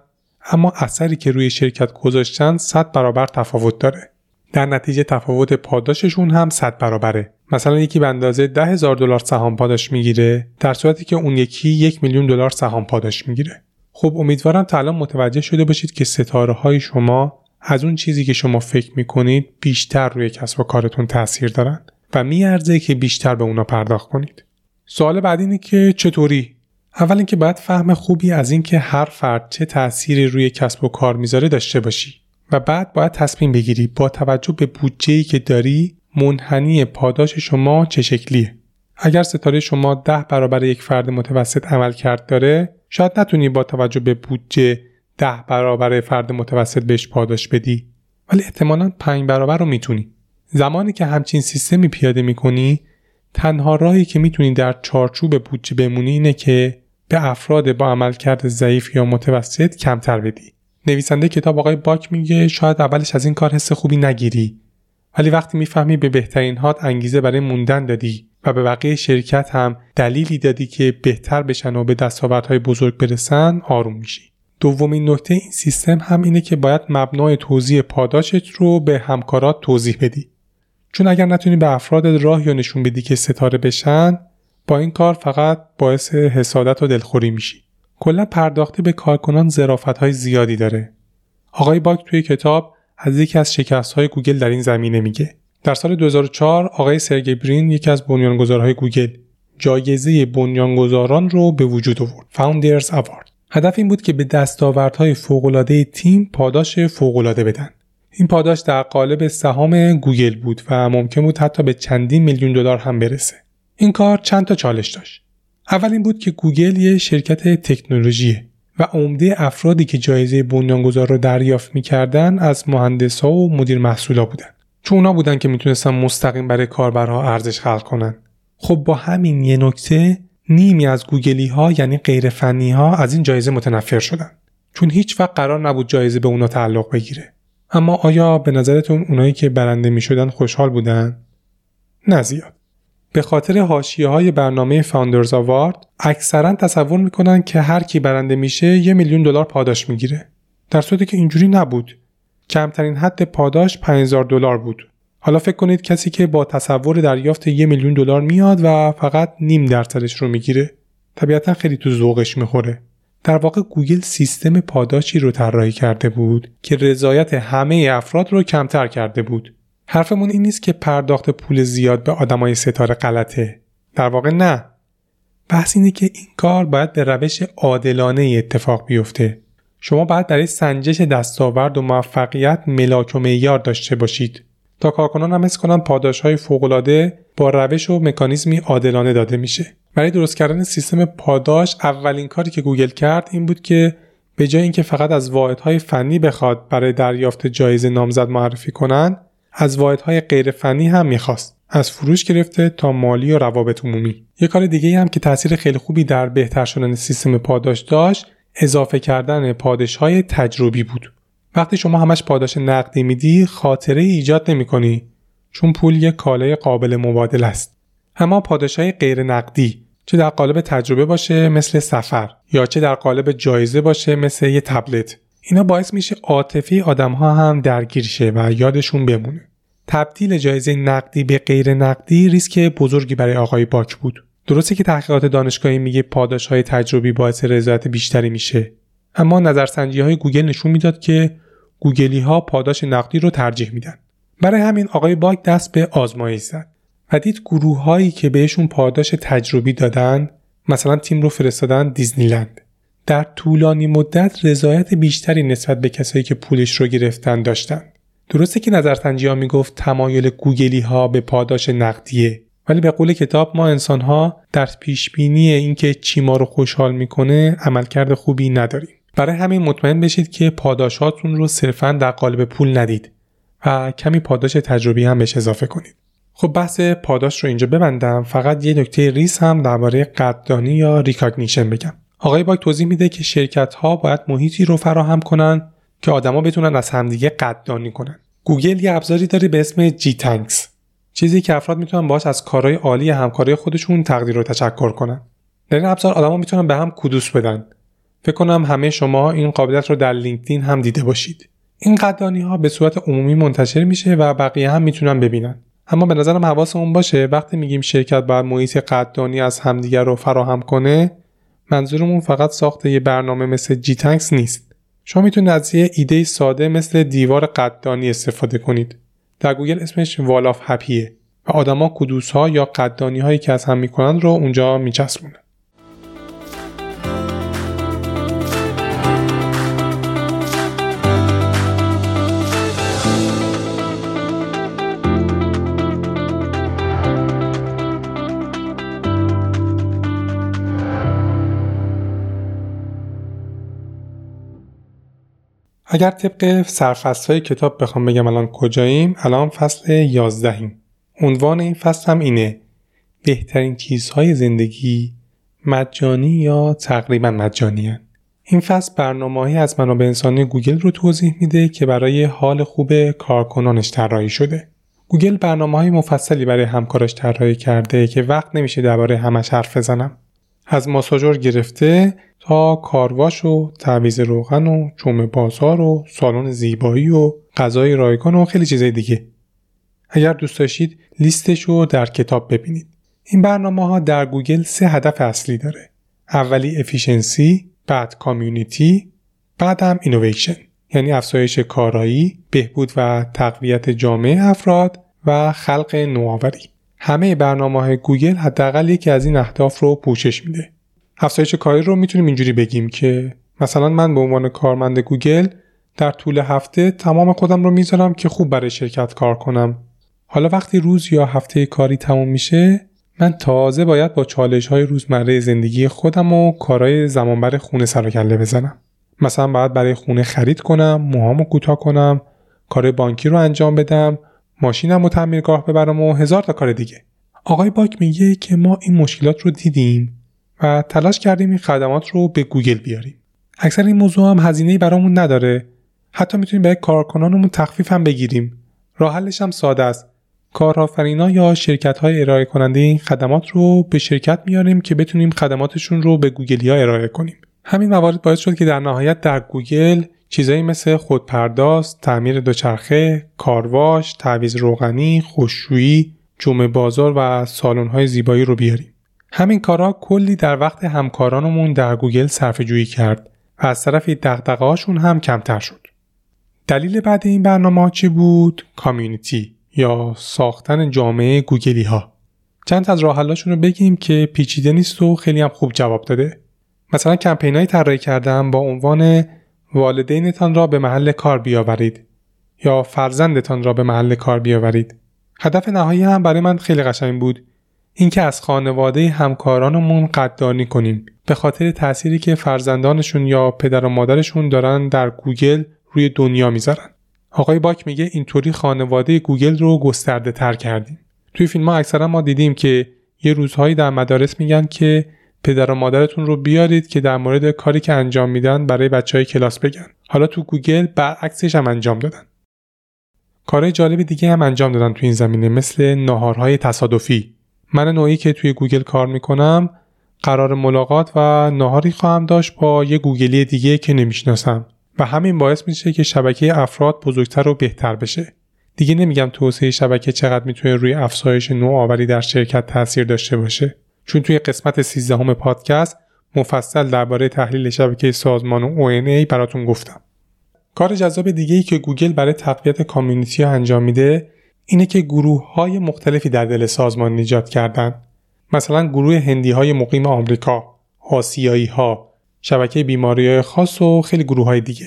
اما اثری که روی شرکت گذاشتن صد برابر تفاوت داره. در نتیجه تفاوت پاداششون هم صد برابره. مثلا یکی به اندازه ده هزار دلار سهام پاداش میگیره، در صورتی که اون یکی یک میلیون دلار سهام پاداش میگیره. خب امیدوارم تا الان متوجه شده باشید که ستاره های شما از اون چیزی که شما فکر میکنید بیشتر روی کسب و کارتون تاثیر دارن و میارزه که بیشتر به اونا پرداخت کنید. سوال بعدی اینه که چطوری؟ اول اینکه باید فهم خوبی از این که هر فرد چه تأثیری روی کسب و کار میذاره داشته باشی و بعد باید تصمیم بگیری با توجه به بودجه‌ای که داری منحنی پاداش شما چه شکلیه. اگر ستاره شما ده برابر یک فرد متوسط عملکرد داره، شاید نتونی با توجه به بودجه ده برابر فرد متوسط بهش پاداش بدی، ولی احتمالاً پنج برابر رو میتونی. زمانی که همچین سیستمی پیاده میکنی، تنها راهی که میتونی در چارچوب بودجه بمونی اینه که به افراد با عملکرد ضعیف یا متوسط کمتر بدی. نویسنده کتاب آقای باک میگه شاید اولش از این کار حس خوبی نگیری، ولی وقتی میفهمی به بهترین هات انگیزه برای موندن دادی و به بقیه شرکت هم دلیلی دادی که بهتر بشن و به دستاوردهای بزرگ برسن، آروم میشی. دومین نکته این سیستم هم اینه که باید مبنای توزیع پاداشت رو به همکارات توضیح بدی. چون اگر نتونی به افراد راه یا نشون بدی که ستاره بشن، با این کار فقط باعث حسادت و دلخوری میشی. کلا پرداخت به کارکنان ظرافت‌های زیادی داره. آقای باک توی کتاب از یکی از شکست‌های گوگل در این زمینه میگه. در سال دو هزار و چهار آقای سرگی برین، یکی از بنیانگذارهای گوگل، جایزه بنیانگذاران رو به وجود آورد، فاوندرز اوارد. هدف این بود که به دستاوردهای فوق‌العاده تیم پاداش فوق‌العاده بدن. این پاداش در قالب سهام گوگل بود و ممکن بود حتی به چندین میلیون دلار هم برسه. این کار چند تا چالش داشت. اول این بود که گوگل یه شرکت تکنولوژیه و عمده افرادی که جایزه بنیانگذار رو دریافت می‌کردن از مهندس‌ها و مدیر محصولا بودن، چون اونا بودن که میتونستن مستقیم برای کاربرها ارزش خلق کنن. خب با همین یه نکته نیمی از گوگلی‌ها یعنی غیر فنی‌ها از این جایزه متنفر شدن، چون هیچ وقت قرار نبود جایزه به اونا تعلق بگیره. اما آیا به نظرتون اونایی که برنده میشدن خوشحال بودن؟ نه زیاد. به خاطر حاشیه‌های برنامه فاوندرز آوارد اکثرا تصور میکنن که هر کی برنده میشه یه میلیون دلار پاداش میگیره، در صورتی که اینجوری نبود. کمترین حد پاداش پنج هزار دلار بود. حالا فکر کنید کسی که با تصور دریافت یه میلیون دلار میاد و فقط نیم درصدش رو میگیره، طبیعتا خیلی تو ذوقش میخوره. در واقع گوگل سیستم پاداشی رو طراحی کرده بود که رضایت همه افراد رو کمتر کرده بود. حرفمون این نیست که پرداخت پول زیاد به آدمای ستاره غلطه. در واقع نه. بحث اینه که این کار باید به روش عادلانه اتفاق بیفته. شما باید برای سنجش دستاورد و موفقیت ملاک و معیار داشته باشید تا کارکنان هم حس کنن پاداش‌های فوق‌العاده با روش و مکانیزمی عادلانه داده میشه. برای درست کردن سیستم پاداش اولین کاری که گوگل کرد این بود که به جای اینکه فقط از واحدهای فنی بخواد برای دریافت جایزه نامزد معرفی کنن، از واحدهای غیر فنی هم میخواست، از فروش گرفته تا مالی و روابط عمومی. یه کار دیگه هم که تاثیر خیلی خوبی در بهتر شدن سیستم پاداش داشت، اضافه کردن پاداش‌های تجربی بود. وقتی شما همش پاداش نقدی میدی، خاطره ایجاد نمی‌کنی، چون پول یک کالای قابل مبادله است. اما پاداش‌های غیر نقدی، چه در قالب تجربه باشه مثل سفر یا چه در قالب جایزه باشه مثل یه تبلت، اینا باعث میشه عاطفه آدم‌ها هم درگیر شه و یادشون بمونه. تبدیل جایزه نقدی به غیر نقدی ریسک بزرگی برای آقای باک بود. درسته که تحقیقات دانشگاهی میگه پاداش‌های تجربی باعث رضایت بیشتری میشه، اما نظرسنجی‌های گوگل نشون میداد که گوگلی‌ها پاداش نقدی رو ترجیح میدن. برای همین آقای باک دست به آزمایش زد و دید گروه‌هایی که بهشون پاداش تجربی دادن، مثلا تیم رو فرستادن دیزنیلند، در طولانی مدت رضایت بیشتری نسبت به کسایی که پولش رو گرفتن داشتن. درسته که نظرسنجی‌ها میگفت تمایل گوگلی‌ها به پاداش نقدیه، ولی به قول کتاب ما انسان‌ها در پیشبینی اینکه چی ما رو خوشحال می‌کنه عملکرد خوبی نداریم. برای همین مطمئن بشید که پاداشاتون رو صرفاً در قالب پول ندید و کمی پاداش تجربی هم بهش اضافه کنید. خب بحث پاداش رو اینجا ببندم، فقط یه نکته ریز هم درباره قدردانی یا ریکاگنیشن بگم. آقای باک توضیح میده که شرکت‌ها باید محیطی رو فراهم کنن که آدما بتونن از همدیگه قدردانی کنن. گوگل یه ابزاری داره به اسم جی تانکس، چیزی که افراد میتونن باهاش از کارهای عالی همکارای خودشون تقدیر و تشکر کنن. در این ابزار آدما میتونن به هم کودوس بدن. فکر کنم همه شما این قابلیت رو در لینکدین هم دیده باشید. این قدردانی‌ها به صورت عمومی منتشر میشه و بقیه هم میتونن ببینن. اما به نظرم حواسمون باشه وقتی میگیم شرکت باید محیط قدردانی از همدیگه رو فراهم کنه، منظورمون فقط ساخت یه برنامه مثل جی تانکس نیست. شما میتونید از یه ایده ساده مثل دیوار قدردانی استفاده کنید. در گوگل اسمش وال آف هپیه و آدما کدوس‌ها یا قدردانی‌هایی که از هم می‌کنن رو اونجا می‌چسبونه. اگر طبق سرفصل‌های کتاب بخوام بگم الان کجاییم، الان فصل یازدهیم. عنوان این فصل هم اینه: بهترین چیزهای زندگی مجانی یا تقریبا مجانی‌اند. این فصل برنامه‌ای از منابع انسانی گوگل رو توضیح میده که برای حال خوب کارکنانش طراحی شده. گوگل برنامه‌های مفصلی برای همکاراش طراحی کرده که وقت نمیشه درباره همش حرف بزنم. از ماساژور گرفته تا کارواش و تعویض روغن و جمعه بازار و سالن زیبایی و غذای رایگان و خیلی چیزای دیگه. اگر دوست داشتید لیستش رو در کتاب ببینید. این برنامه‌ها در گوگل سه هدف اصلی داره. اولی افیشنسی، بعد کامیونیتی، بعد هم اینوویشن، یعنی افزایش کارایی، بهبود و تقویت جامعه افراد و خلق نوآوری. همه برنامه‌های گوگل حداقل یکی از این اهداف رو پوشش میده. افزایش کاری رو میتونیم اینجوری بگیم که مثلا من به عنوان کارمند گوگل در طول هفته تمام خودم رو میذارم که خوب برای شرکت کار کنم. حالا وقتی روز یا هفته کاری تموم میشه، من تازه باید با چالش‌های روزمره زندگی خودم و کارهای زمانبر خونه سر و کله بزنم. مثلا باید برای خونه خرید کنم، موهامو کوتاه کنم، کار بانکی رو انجام بدم، ماشینمو تعمیرگاه ببرم و هزار تا کار دیگه. آقای باک میگه که ما این مشکلات رو دیدیم و تلاش کردیم این خدمات رو به گوگل بیاریم. اکثر این موضوع هم هزینه‌ای برامون نداره. حتی میتونیم برای کارکنانمون تخفیف هم بگیریم. راه حلش هم ساده است. کارآفرین‌ها یا شرکت‌های ارائه کننده این خدمات رو به شرکت میاریم که بتونیم خدماتشون رو به گوگلی‌ها ارائه کنیم. همین موارد باعث شد که در نهایت در گوگل چیزایی مثل خودپرداز، تعمیر دوچرخه، کارواش، تعویض روغنی، خشکشویی، جمعه بازار و سالن‌های زیبایی رو بیاریم. همین کارا کلی در وقت همکارانمون در گوگل صرفه‌جویی کرد و از طرفی دغدغه‌هاشون هم کمتر شد. دلیل بعد این برنامه چی بود؟ کامیونیتی یا ساختن جامعه گوگلی ها. چند از راه حلاشون رو بگیم که پیچیده نیست و خیلی هم خوب جواب داده. مثلا کمپینایی طراحی کردم با عنوان والدینتان را به محل کار بیاورید یا فرزندتان را به محل کار بیاورید. هدف نهایی هم برای من خیلی قشنگ بود، اینکه از خانواده همکارانمون قدردانی کنیم به خاطر تأثیری که فرزندانشون یا پدر و مادرشون دارن در گوگل روی دنیا میذارن. آقای باک میگه اینطوری خانواده گوگل رو گسترده تر کردیم. توی فیلم‌ها اکثرا ما دیدیم که یه روزهایی در مدارس میگن که پدر و مادرتون رو بیارید که در مورد کاری که انجام میدن برای بچهای کلاس بگن. حالا تو گوگل برعکسش هم انجام دادن. کارهای جالب دیگه هم انجام دادن تو این زمینه، مثل ناهارهای تصادفی. من نوعی که توی گوگل کار میکنم قرار ملاقات و ناهاری خواهم داشت با یه گوگلی دیگه که نمیشناسم و همین باعث میشه که شبکه افراد بزرگتر و بهتر بشه. دیگه نمیگم توسعه شبکه چقدر میتونه روی افزایش نوآوری در شرکت تاثیر داشته باشه، چون توی قسمت سیزدهم پادکست مفصل درباره تحلیل شبکه سازمان و او ان ای براتون گفتم. کار جذاب دیگه‌ای که گوگل برای تقویت کامیونیتی انجام میده اینه که گروه‌های مختلفی در دل سازمان ایجاد کردن. مثلا گروه هندی‌های مقیم آمریکا، آسیایی‌ها، شبکه بیماری‌های خاص و خیلی گروه‌های دیگه.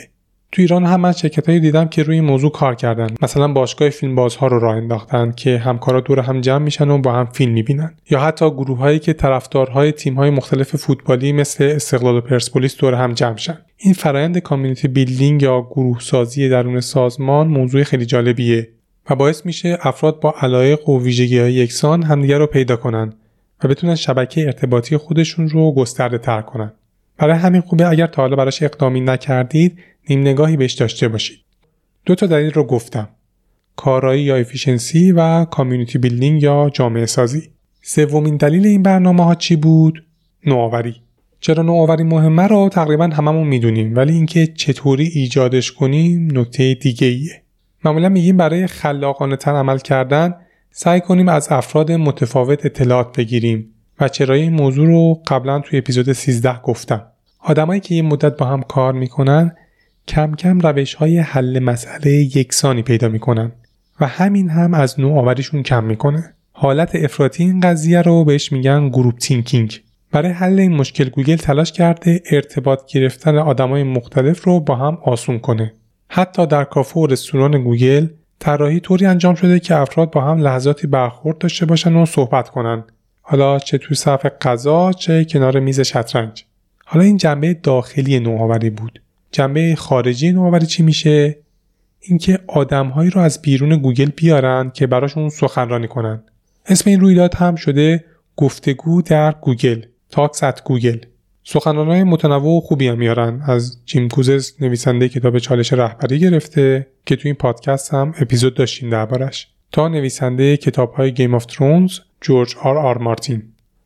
تو ایران هم من شرکت‌هایی دیدم که روی این موضوع کار کردن. مثلا باشگاه فیلمبازها رو راه انداختن که همکارا دور هم جمع میشن و با هم فیلم می‌بینن، یا حتی گروه‌هایی که طرفدارهای تیم‌های مختلف فوتبالی مثل استقلال و پرسپولیس دور هم جمع شن. این فرآیند کامیونیتی بیلدینگ یا گروه‌سازی درون سازمان موضوع خیلی جالبیه و باعث میشه افراد با علایق و ویژگی‌های یکسان همدیگه رو پیدا کنن و بتونن شبکه ارتباطی خودشون رو گسترده‌تر کنن. برای همین خوبه اگر تا حالا براش اقدامی نکردید نیم نگاهی بهش داشته باشید. دو تا دلیل رو گفتم، کارایی یا افیشنسی و کامیونیتی بیلدینگ یا جامعه سازی. سومین دلیل این برنامه‌ها چی بود؟ نوآوری. چرا نوآوری مهمه رو تقریبا هممون میدونیم، ولی اینکه چطوری ایجادش کنیم نکته دیگه‌ایه. معمولا میگیم برای خلاقانه‌تر عمل کردن سعی کنیم از افراد متفاوت اطلاعات بگیریم و چرا این موضوع رو قبلا توی اپیزود سیزده گفتم. آدمایی که این مدت با هم کار میکنن کم کم روش‌های حل مسئله یکسانی پیدا میکنن و همین هم از نوآوریشون کم میکنه. حالت افراطی این قضیه رو بهش میگن گروپ تینکینگ. برای حل این مشکل گوگل تلاش کرده ارتباط گرفتن آدمای مختلف رو با هم آسون کنه. حتی در کافه و رستوران گوگل طراحی طوری انجام شده که افراد با هم لحظاتی برخورد داشته باشن و صحبت کنن، حالا چه تو صف غذا چه کنار میز شطرنج. حالا این جنبه داخلی نوآوری بود. جنبه خارجی نوآوری چی میشه؟ اینکه آدم‌هایی رو از بیرون گوگل بیارن که براشون سخنرانی کنن. اسم این رویداد هم شده گفتگو در گوگل، تاکس ات گوگل. سخنران‌های متنوع و خوبی هم میارن، از جیم کوزس نویسنده کتاب چالش رهبری گرفته که تو این پادکست هم اپیزود داشتیم دربارش، تا نویسنده کتاب‌های گیم اف ترونز جورج آر آر مارتین.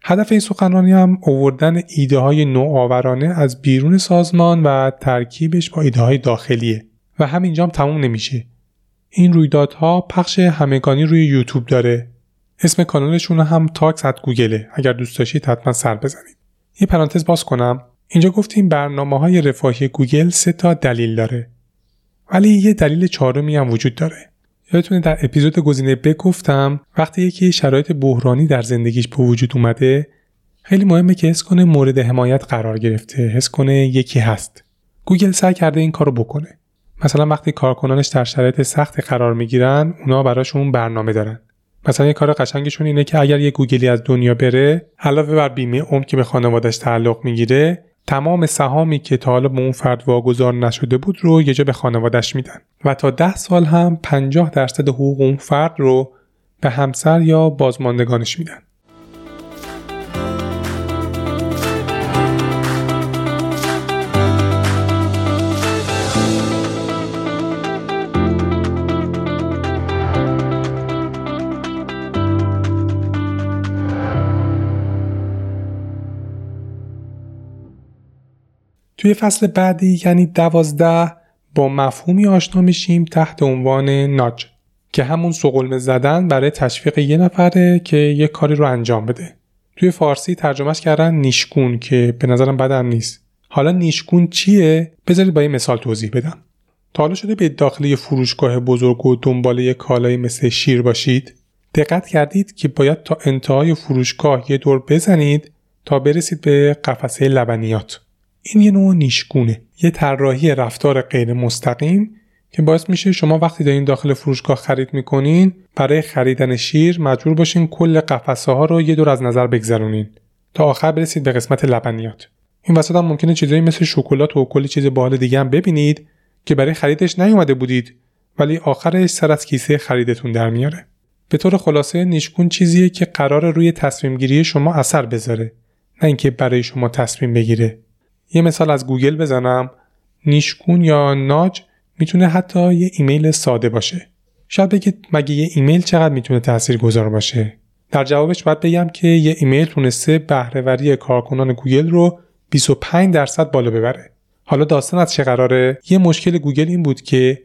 هدف این سخنرانی هم آوردن ایده‌های نوآورانه از بیرون سازمان و ترکیبش با ایده‌های داخلیه و همینجا هم تموم نمیشه. این رویدادها پخش همگانی روی یوتیوب داره. اسم کانالشون هم تاکس ات گوگله. اگر دوست داشتید حتما سر بزنید. یه پرانتز باز کنم. اینجا گفتیم برنامه‌های رفاهی گوگل سه تا دلیل داره. ولی یه دلیل چهارمی هم وجود داره. یادتونه در اپیزود گزینه ب گفتم وقتی یکی شرایط بحرانی در زندگیش به وجود اومده خیلی مهمه که حس کنه مورد حمایت قرار گرفته، حس کنه یکی هست. گوگل سعی کرده این کارو بکنه. مثلا وقتی کارکنانش در شرایط سخت قرار میگیرن اونا براشون برنامه دارن. مثلا یه کار قشنگشون اینه که اگر یه گوگلی از دنیا بره، علاوه بر بیمه عمر که به خانواده‌اش تعلق میگیره، تمام سهامی که تا حالا به اون فرد واگذار نشده بود رو یه جا به خانواده‌اش میدن و تا ده سال هم پنجاه درصد حقوق اون فرد رو به همسر یا بازماندگانش میدن. توی فصل بعدی یعنی دوازده با مفهومی آشنا میشیم تحت عنوان ناج که همون سقلمه زدن برای تشویق یه نفره که یه کاری رو انجام بده. توی فارسی ترجمهش کردن نیشگون که به نظرم بدم نیست. حالا نیشگون چیه؟ بذارید با یه مثال توضیح بدم. تا حالا شده به داخلی فروشگاه بزرگ و دنبال یه کالای مثل شیر باشید؟ دقت کردید که باید تا انتهای فروشگاه یه دور بزنید تا برسید به قفسه لبنیات. این یه نوع نیشگونه، یه طراحی رفتار غیر مستقیم که باعث میشه شما وقتی دارین داخل فروشگاه خرید میکنین برای خریدن شیر مجبور باشین کل قفسه ها رو یه دور از نظر بگذرونین تا آخر برسید به قسمت لبنیات. این وسط هم ممکنه چیزایی مثل شکلات و کلی چیز باحال دیگه هم ببینید که برای خریدش نیومده بودید ولی آخرش سر از کیسه خریدتون در میاره. به طور خلاصه نیشگون چیزیه که قراره روی تصمیم گیری شما اثر بذاره، نه اینکه برای شما تصمیم بگیره. یه مثال از گوگل بزنم، نیشگون یا ناج میتونه حتی یه ایمیل ساده باشه. شاید بگید مگه یه ایمیل چقدر میتونه تاثیرگذار باشه؟ در جوابش باید بگم که یه ایمیل تونسته بهره‌وری کارکنان گوگل رو بیست و پنج درصد بالا ببره. حالا داستان از چه قراره؟ یه مشکل گوگل این بود که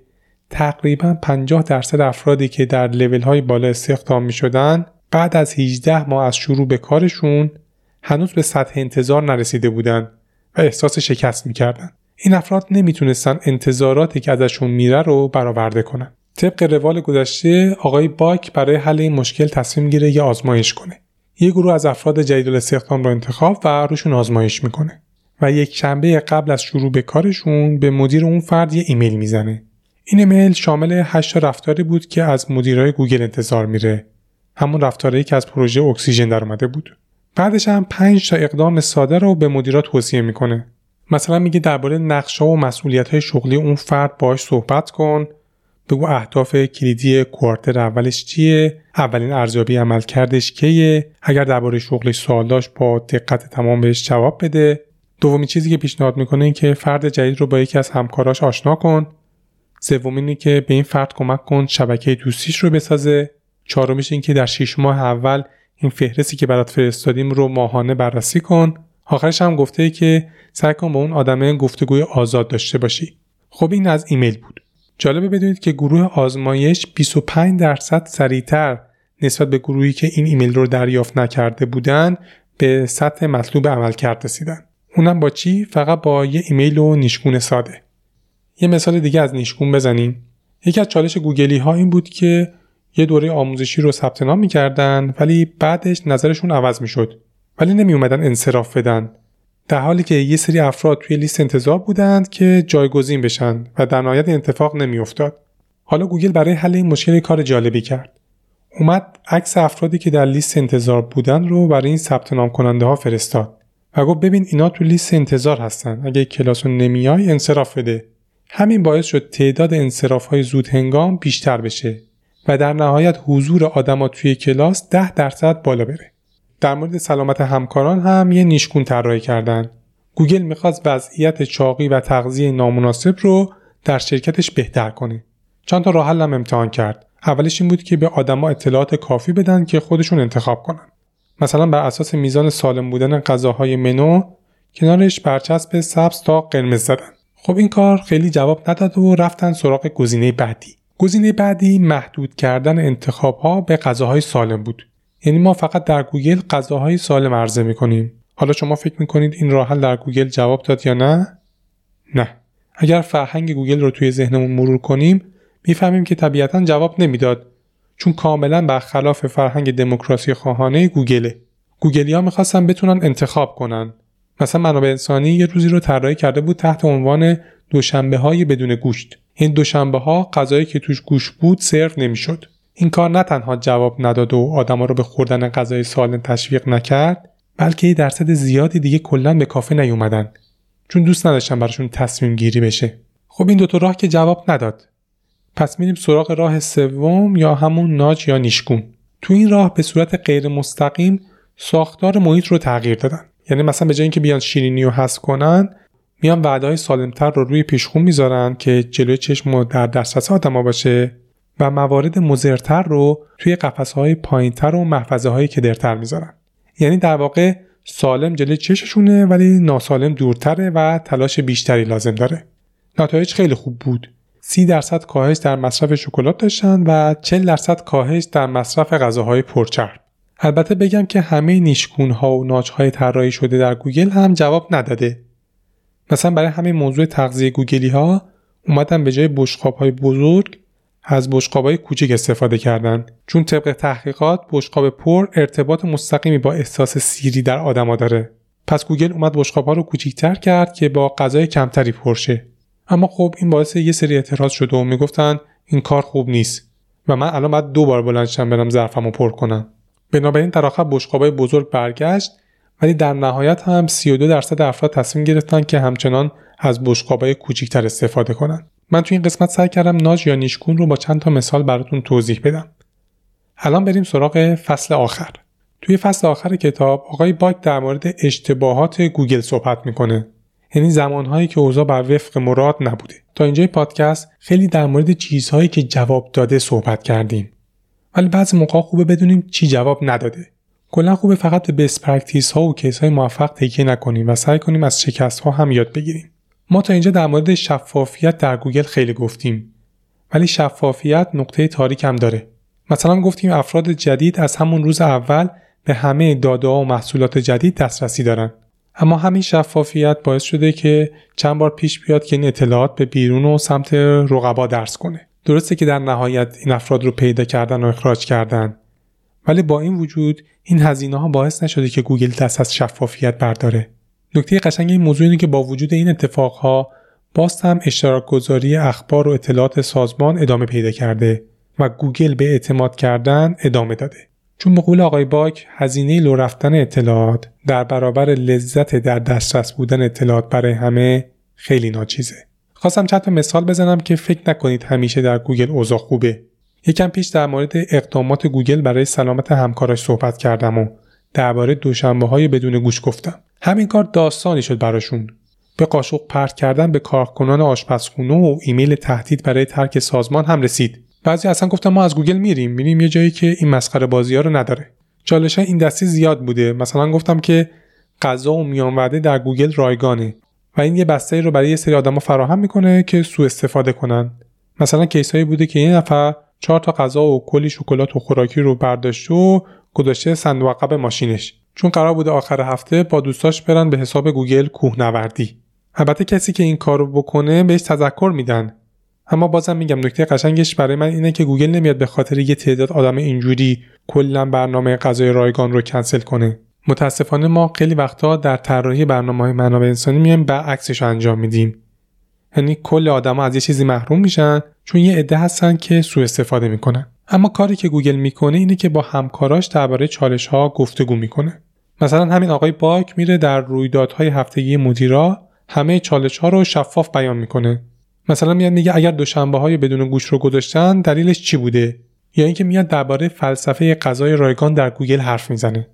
تقریبا پنجاه درصد افرادی که در لول‌های بالا استخدام میشدن بعد از هجده ماه از شروع به کارشون هنوز به سطح انتظار نرسیده بودن و احساس شکست میکردن. این افراد نمیتونستن انتظاراتی که ازشون میره رو برآورده کنن. طبق روال گذشته آقای باک برای حل این مشکل تصمیم گیره یه آزمایش کنه. یه گروه از افراد جدید الاستخدام رو انتخاب و روشون آزمایش میکنه و یک شنبه قبل از شروع به کارشون به مدیر اون فرد یه ایمیل میزنه. این ایمیل شامل هشت رفتاری بود که از مدیرای گوگل انتظار میره. همون رفتارهایی که از پروژه اکسیژن در اومده بود. بعدش هم پنج تا اقدام ساده رو به مدیرات توصیه میکنه. مثلا میگه درباره نقشه‌ها و مسئولیت‌های شغلی اون فرد باهاش صحبت کن، بگو اهداف کلیدی کوارتر اولش چیه، اولین ارزیابی عملکردش کیه، اگر درباره شغلش سوال داشت با دقت تمام بهش جواب بده. دومین چیزی که پیشنهاد میکنه این که فرد جدید رو با یکی از همکاراش آشنا کن. سومین اینه که به این فرد کمک کن شبکه دوستیش رو بسازه. چهارمیش این که در شش ماه اول این فهرستی که برات فرستادیم رو ماهانه بررسی کن. آخرش هم گفته که سعی کن با اون آدمه گفتگوی آزاد داشته باشی. خب این از ایمیل بود. جالبه بدونید که گروه آزمایش بیست و پنج درصد سریعتر نسبت به گروهی که این ایمیل رو دریافت نکرده بودن به سطح مطلوب عملکرد رسیدن. اونم با چی؟ فقط با یه ایمیل و نیشگون ساده. یه مثال دیگه از نیشگون بزنیم. یکی از چالش گوگلی‌ها این بود که یه دوره آموزشی رو ثبت نام می‌کردن ولی بعدش نظرشون عوض می‌شد ولی نمی‌اومدن انصراف بدن، در حالی که یه سری افراد توی لیست انتظار بودند که جایگزین بشن و در نهایت اتفاق نمی‌افتاد. حالا گوگل برای حل این مشکل کار جالبی کرد. اومد عکس افرادی که در لیست انتظار بودن رو برای این ثبت نام کننده‌ها فرستاد و گفت ببین اینا تو لیست انتظار هستن، اگه کلاسو نمیای انصراف بده. همین باعث شد تعداد انصراف‌های زود هنگام بیشتر بشه و در نهایت حضور آدم‌ها توی کلاس ده درصد بالا بره. در مورد سلامت همکاران هم یه نیشگون طراحی کردن. گوگل می‌خواست وضعیت چاقی و تغذیه نامناسب رو در شرکتش بهتر کنه. چند تا راه حل هم امتحان کرد. اولش این بود که به آدم‌ها اطلاعات کافی بدن که خودشون انتخاب کنن. مثلا بر اساس میزان سالم بودن غذاهای منو کنارش برچسب سبز تا قرمز زدن. خب این کار خیلی جواب نداد و رفتن سراغ گزینه بعدی. گزینه بعدی محدود کردن انتخاب‌ها به غذاهای سالم بود. یعنی ما فقط در گوگل غذاهای سالم عرضه می‌کنیم. حالا شما فکر می‌کنید این راه حل در گوگل جواب داد یا نه؟ نه. اگر فرهنگ گوگل رو توی ذهنمون مرور کنیم، می‌فهمیم که طبیعتاً جواب نمیداد، چون کاملاً برخلاف فرهنگ دموکراسی خواهانه گوگله. گوگلی‌ها می‌خواستن بتونن انتخاب کنن. مثلا منابع انسانی یه روزی رو طراحی کرده بود تحت عنوان دوشنبه‌های بدون گوشت. این دوشنبه‌ها غذایی که توش گوشت بود سرو نمی‌شد. این کار نه تنها جواب نداد و آدما رو به خوردن غذای سالم تشویق نکرد، بلکه یه درصد زیادی دیگه کلا به کافه نیومدن، چون دوست نداشتن براشون تصمیم گیری بشه. خب این دو تا راه که جواب نداد، پس میریم سراغ راه سوم یا همون ناج یا نیشگون. تو این راه به صورت غیر مستقیم ساختار محیط رو تغییر دادن. یعنی مثلا به جای اینکه بیان شیرینی رو حذف کنن، میان وعده‌های سالم‌تر رو روی پیشخون میذارن که جلوی چشم و در دسترس آدما باشه و موارد مضرتر رو توی قفس‌های پایین‌تر و محفظه‌های کدرتر میذارن. یعنی در واقع سالم جلوی چشمشونه ولی ناسالم دورتره و تلاش بیشتری لازم داره. نتایج خیلی خوب بود. سی درصد کاهش در مصرف شکلات داشتن و چهل درصد کاهش در مصرف غذاهای پرچرب. البته بگم که همه نیشگون‌ها و ناچ‌های طراحی شده در گوگل هم جواب نداده. مثلا برای همین موضوع تغذیه گوگلی‌ها اومدن به جای بشقاب‌های بزرگ از بشقاب‌های کوچک استفاده کردن، چون طبق تحقیقات بشقاب پر ارتباط مستقیمی با احساس سیری در آدم‌ها داره. پس گوگل اومد بشقاب‌ها رو کوچیک‌تر کرد که با غذای کمتری پر شه. اما خب این باعث یه سری اعتراض شد و میگفتن این کار خوب نیست و من الان باید دو بار بلند شم برم ظرفمو پر کنم. بنابراین در آخر بشقابای بزرگ برگشت، ولی در نهایت هم سی و دو درصد افراد تصمیم گرفتن که همچنان از بشقابای کوچیک‌تر استفاده کنن. من تو این قسمت سعی کردم ناج یا نیشگون رو با چند تا مثال براتون توضیح بدم. الان بریم سراغ فصل آخر. توی فصل آخر کتاب آقای باک در مورد اشتباهات گوگل صحبت میکنه. یعنی زمانهایی که اوضاع بر وفق مراد نبوده. تا اینجای پادکست خیلی در مورد چیزهایی که جواب داده صحبت کردیم، ولی بعضی موقع خوبه بدونیم چی جواب نداده. کلا خوبه فقط به best practice ها و کیس های موفق تکیه نکنیم و سعی کنیم از شکست ها هم یاد بگیریم. ما تا اینجا در مورد شفافیت در گوگل خیلی گفتیم، ولی شفافیت نقطه تاریک هم داره. مثلا گفتیم افراد جدید از همون روز اول به همه داده ها و محصولات جدید دسترسی دارن، اما همین شفافیت باعث شده که چند بار پیش بیاد که این اطلاعات به بیرون و سمت رقبا درس کنه. درسته که در نهایت این افراد رو پیدا کردن و اخراج کردن، ولی با این وجود این هزینه ها باعث نشده که گوگل دست از شفافیت برداره. نکته قشنگ این موضوع اینه که با وجود این اتفاق ها باز هم اشتراک گذاری اخبار و اطلاعات سازمان ادامه پیدا کرده و گوگل به اعتماد کردن ادامه داده. چون به قول آقای باک هزینه لو رفتن اطلاعات در برابر لذت در دسترس بودن اطلاعات برای همه خیلی ناچیزه. خواستم چند تا مثال بزنم که فکر نکنید همیشه در گوگل اوضاع خوبه. یکم پیش در مورد اقدامات گوگل برای سلامت همکاراش صحبت کردم و درباره دوشنبه‌های بدون گوش گفتم. همین کار داستانی شد براشون. به قاشق پرت کردن به کارکنان آشپزخونه و ایمیل تهدید برای ترک سازمان هم رسید. بعضی اصلا گفتن ما از گوگل میریم، میریم یه جایی که این مسخره بازی‌ها رو نداره. چالش‌های این دستی زیاد بوده. مثلا گفتم که غذا و میان وعده در گوگل رایگانه و این یه بسته‌ای رو برای یه سری آدما فراهم میکنه که سوء استفاده کنن. مثلا کیسایی بوده که یه نفر چهار تا غذا و کلی شکلات و خوراکی رو برداشت و گذاشته صندوق عقب ماشینش، چون قرار بوده آخر هفته با دوستاش برن به حساب گوگل کوهنوردی. البته کسی که این کارو بکنه بهش تذکر میدن، اما بازم میگم نکته قشنگش برای من اینه که گوگل نمیاد به خاطر یه تعداد آدم اینجوری کلا برنامه غذای رایگان رو کنسل کنه. متاسفانه ما خیلی وقتا در طراحی برنامه‌های منابع انسانی میایم برعکسش انجام میدیم. یعنی کل آدما از یه چیزی محروم میشن چون یه عده هستن که سوء استفاده میکنن. اما کاری که گوگل میکنه اینه که با همکاراش درباره چالش‌ها گفتگو میکنه. مثلا همین آقای باک میره در رویدادهای هفتگی مدیرا همه چالش‌ها رو شفاف بیان میکنه. مثلا میاد میگه اگر دوشنبه‌های بدون گوش رو گذاشتن دلیلش چی بوده، یا یعنی اینکه میاد درباره فلسفه غذای رایگان در گوگل حرف میزنه.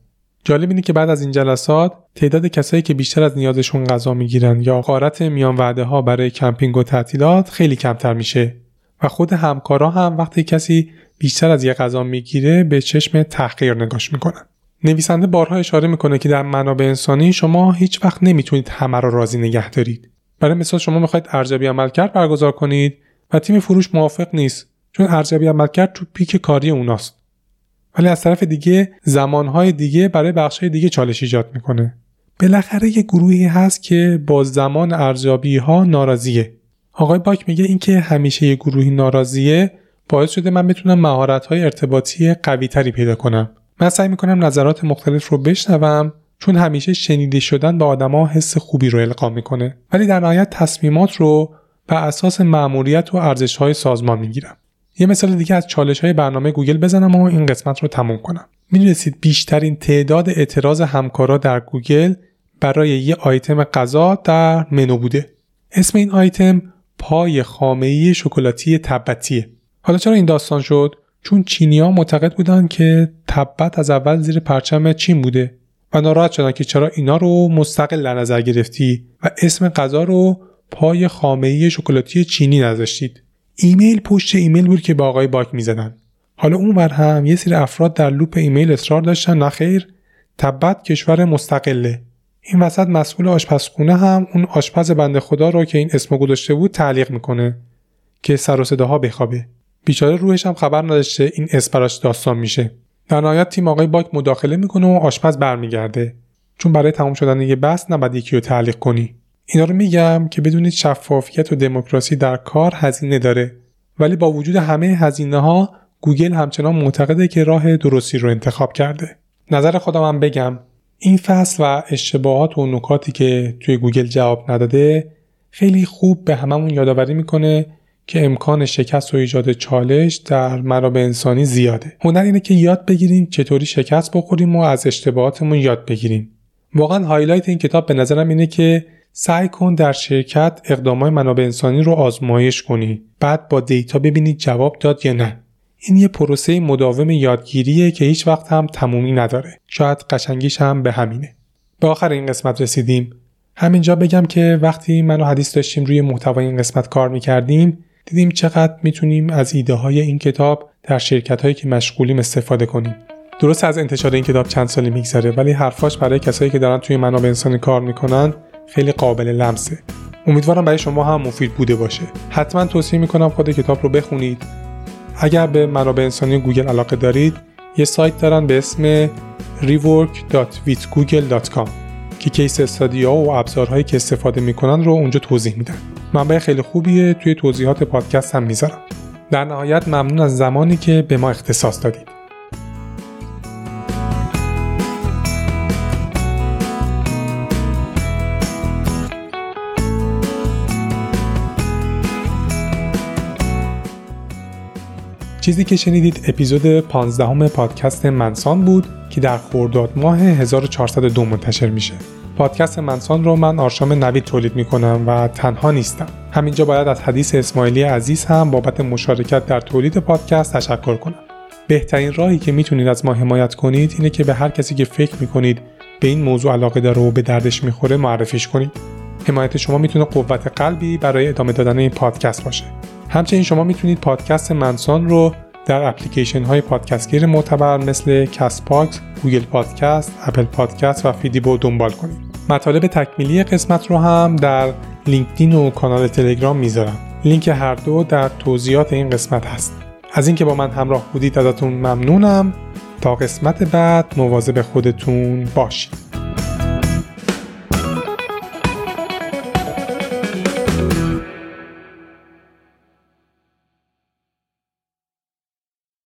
جالب اینه که بعد از این جلسات تعداد کسایی که بیشتر از نیازشون غذا میگیرن یا غارت میان وعده‌ها برای کمپینگ و تعطیلات خیلی کمتر میشه و خود همکارا هم وقتی کسی بیشتر از یه غذا میگیره به چشم تحقیر نگاش میکنن. نویسنده بارها اشاره میکنه که در منابع انسانی شما هیچ وقت نمیتونید همه رو راضی نگه دارید. برای مثال شما میخواید ارزیابی عملکرد برگزار کنید و تیم فروش موافق نیست، چون ارزیابی عملکرد تو پیک کاری اوناست. ولی از طرف دیگه زمانهای دیگه برای بخشهای دیگه چالش ایجاد میکنه. بالاخره یه گروهی هست که با زمان ارزیابی ها ناراضیه. آقای باک میگه اینکه همیشه یه گروهی ناراضیه باعث شده من بتونم مهارت‌های ارتباطی قوی‌تری پیدا کنم. من سعی میکنم نظرات مختلف رو بشنوم، چون همیشه شنیده شدن به آدما حس خوبی رو القا میکنه، ولی در نهایت تصمیمات رو بر اساس مأموریت و ارزش‌های سازمان میگیرم. یه مثال دیگه از چالش‌های برنامه گوگل بزنم و این قسمت رو تموم کنم. می‌دونید بیشترین تعداد اعتراض همکارا در گوگل برای یه آیتم غذا در منو بوده. اسم این آیتم پای خامه‌ای شکلاتی تبتیه. حالا چرا این داستان شد؟ چون چینی‌ها معتقد بودن که تبت از اول زیر پرچم چین بوده و ناراحت شدن که چرا اینا رو مستقل در نظر گرفتی و اسم غذا رو پای خامه‌ای شکلاتی چینی نذاشتید. ایمیل پشت ایمیل بود که با آقای باک می‌زدن. حالا اونور هم یه سری افراد در لوپ ایمیل اصرار داشتن نخیر تبت کشور مستقله. این وسط مسئول آشپزخونه هم اون آشپز بنده خدا رو که این اسمو گذاشته بود تعلیق میکنه که سر و صداها بخوابه. بیچاره روحش هم خبر نداشته این اسم براش داستان میشه. در نهایت تیم آقای باک مداخله میکنه و آشپز برمیگرده، چون برای تموم شدن یه بحث نباید یکی رو تعلیق کنی. اینا رو میگم که بدونید شفافیت و دموکراسی در کار هزینه داره، ولی با وجود همه هزینه‌ها گوگل همچنان معتقده که راه درستی رو انتخاب کرده. نظر خودمم بگم این فصل و اشتباهات و نکاتی که توی گوگل جواب نداده خیلی خوب به هممون یادآوری میکنه که امکان شکست و ایجاد چالش در منابع انسانی زیاده. هنر اینه که یاد بگیریم چطوری شکست بخوریم و از اشتباهاتمون یاد بگیریم. واقعا هایلایت این کتاب به نظرم اینه که سعی کن در شرکت اقدامات منابع انسانی رو آزمایش کنی، بعد با دیتا ببینی جواب داد یا نه. این یه پروسه مداوم یادگیریه که هیچ وقت هم تمومی نداره. شاید قشنگیش هم به همینه. به آخر این قسمت رسیدیم. همینجا بگم که وقتی من و حدیث داشتیم روی محتوای این قسمت کار می‌کردیم، دیدیم چقدر میتونیم از ایده‌های این کتاب در شرکت‌هایی که مشغولیم استفاده کنیم. درست از انتشار این کتاب چند سالی می‌گذره، ولی حرفاش برای کسایی که دارن توی منابع انسانی کار می‌کنن خیلی قابل لمسه. امیدوارم برای شما هم مفید بوده باشه. حتما توصیه می‌کنم خود کتاب رو بخونید. اگر به منابع انسانی گوگل علاقه دارید، یه سایت دارن به اسم ری ورک دات ویت گوگل دات کام که کیس استادی‌ها و ابزارهایی که استفاده می‌کنن رو اونجا توضیح میدن. منبع خیلی خوبیه، توی توضیحات پادکست هم میذارم. در نهایت ممنون از زمانی که به ما اختصاص دادید. چیزی که شنیدید اپیزود پانزدهم پادکست منسان بود که در خرداد ماه هزار و چهارصد و دو منتشر میشه. پادکست منسان رو من آرشام نوید تولید میکنم و تنها نیستم. همینجا باید از حدیث اسماعیلی عزیز هم بابت مشارکت در تولید پادکست تشکر کنم. بهترین راهی که میتونید از ما حمایت کنید اینه که به هر کسی که فکر میکنید به این موضوع علاقه داره و به دردش میخوره معرفیش کنید. حمایت شما میتونه قوت قلبی برای ادامه دادن این پادکست باشه. همچنین شما میتونید پادکست منسان رو در اپلیکیشن های پادکستگیر معتبر مثل کسپاکس، گوگل پادکست، اپل پادکست و فیدیبو دنبال کنید. مطالب تکمیلی قسمت رو هم در لینکدین و کانال تلگرام میذارم. لینک هر دو در توضیحات این قسمت هست. از اینکه با من همراه بودید ازتون ممنونم. تا قسمت بعد مواظب خودتون باشید.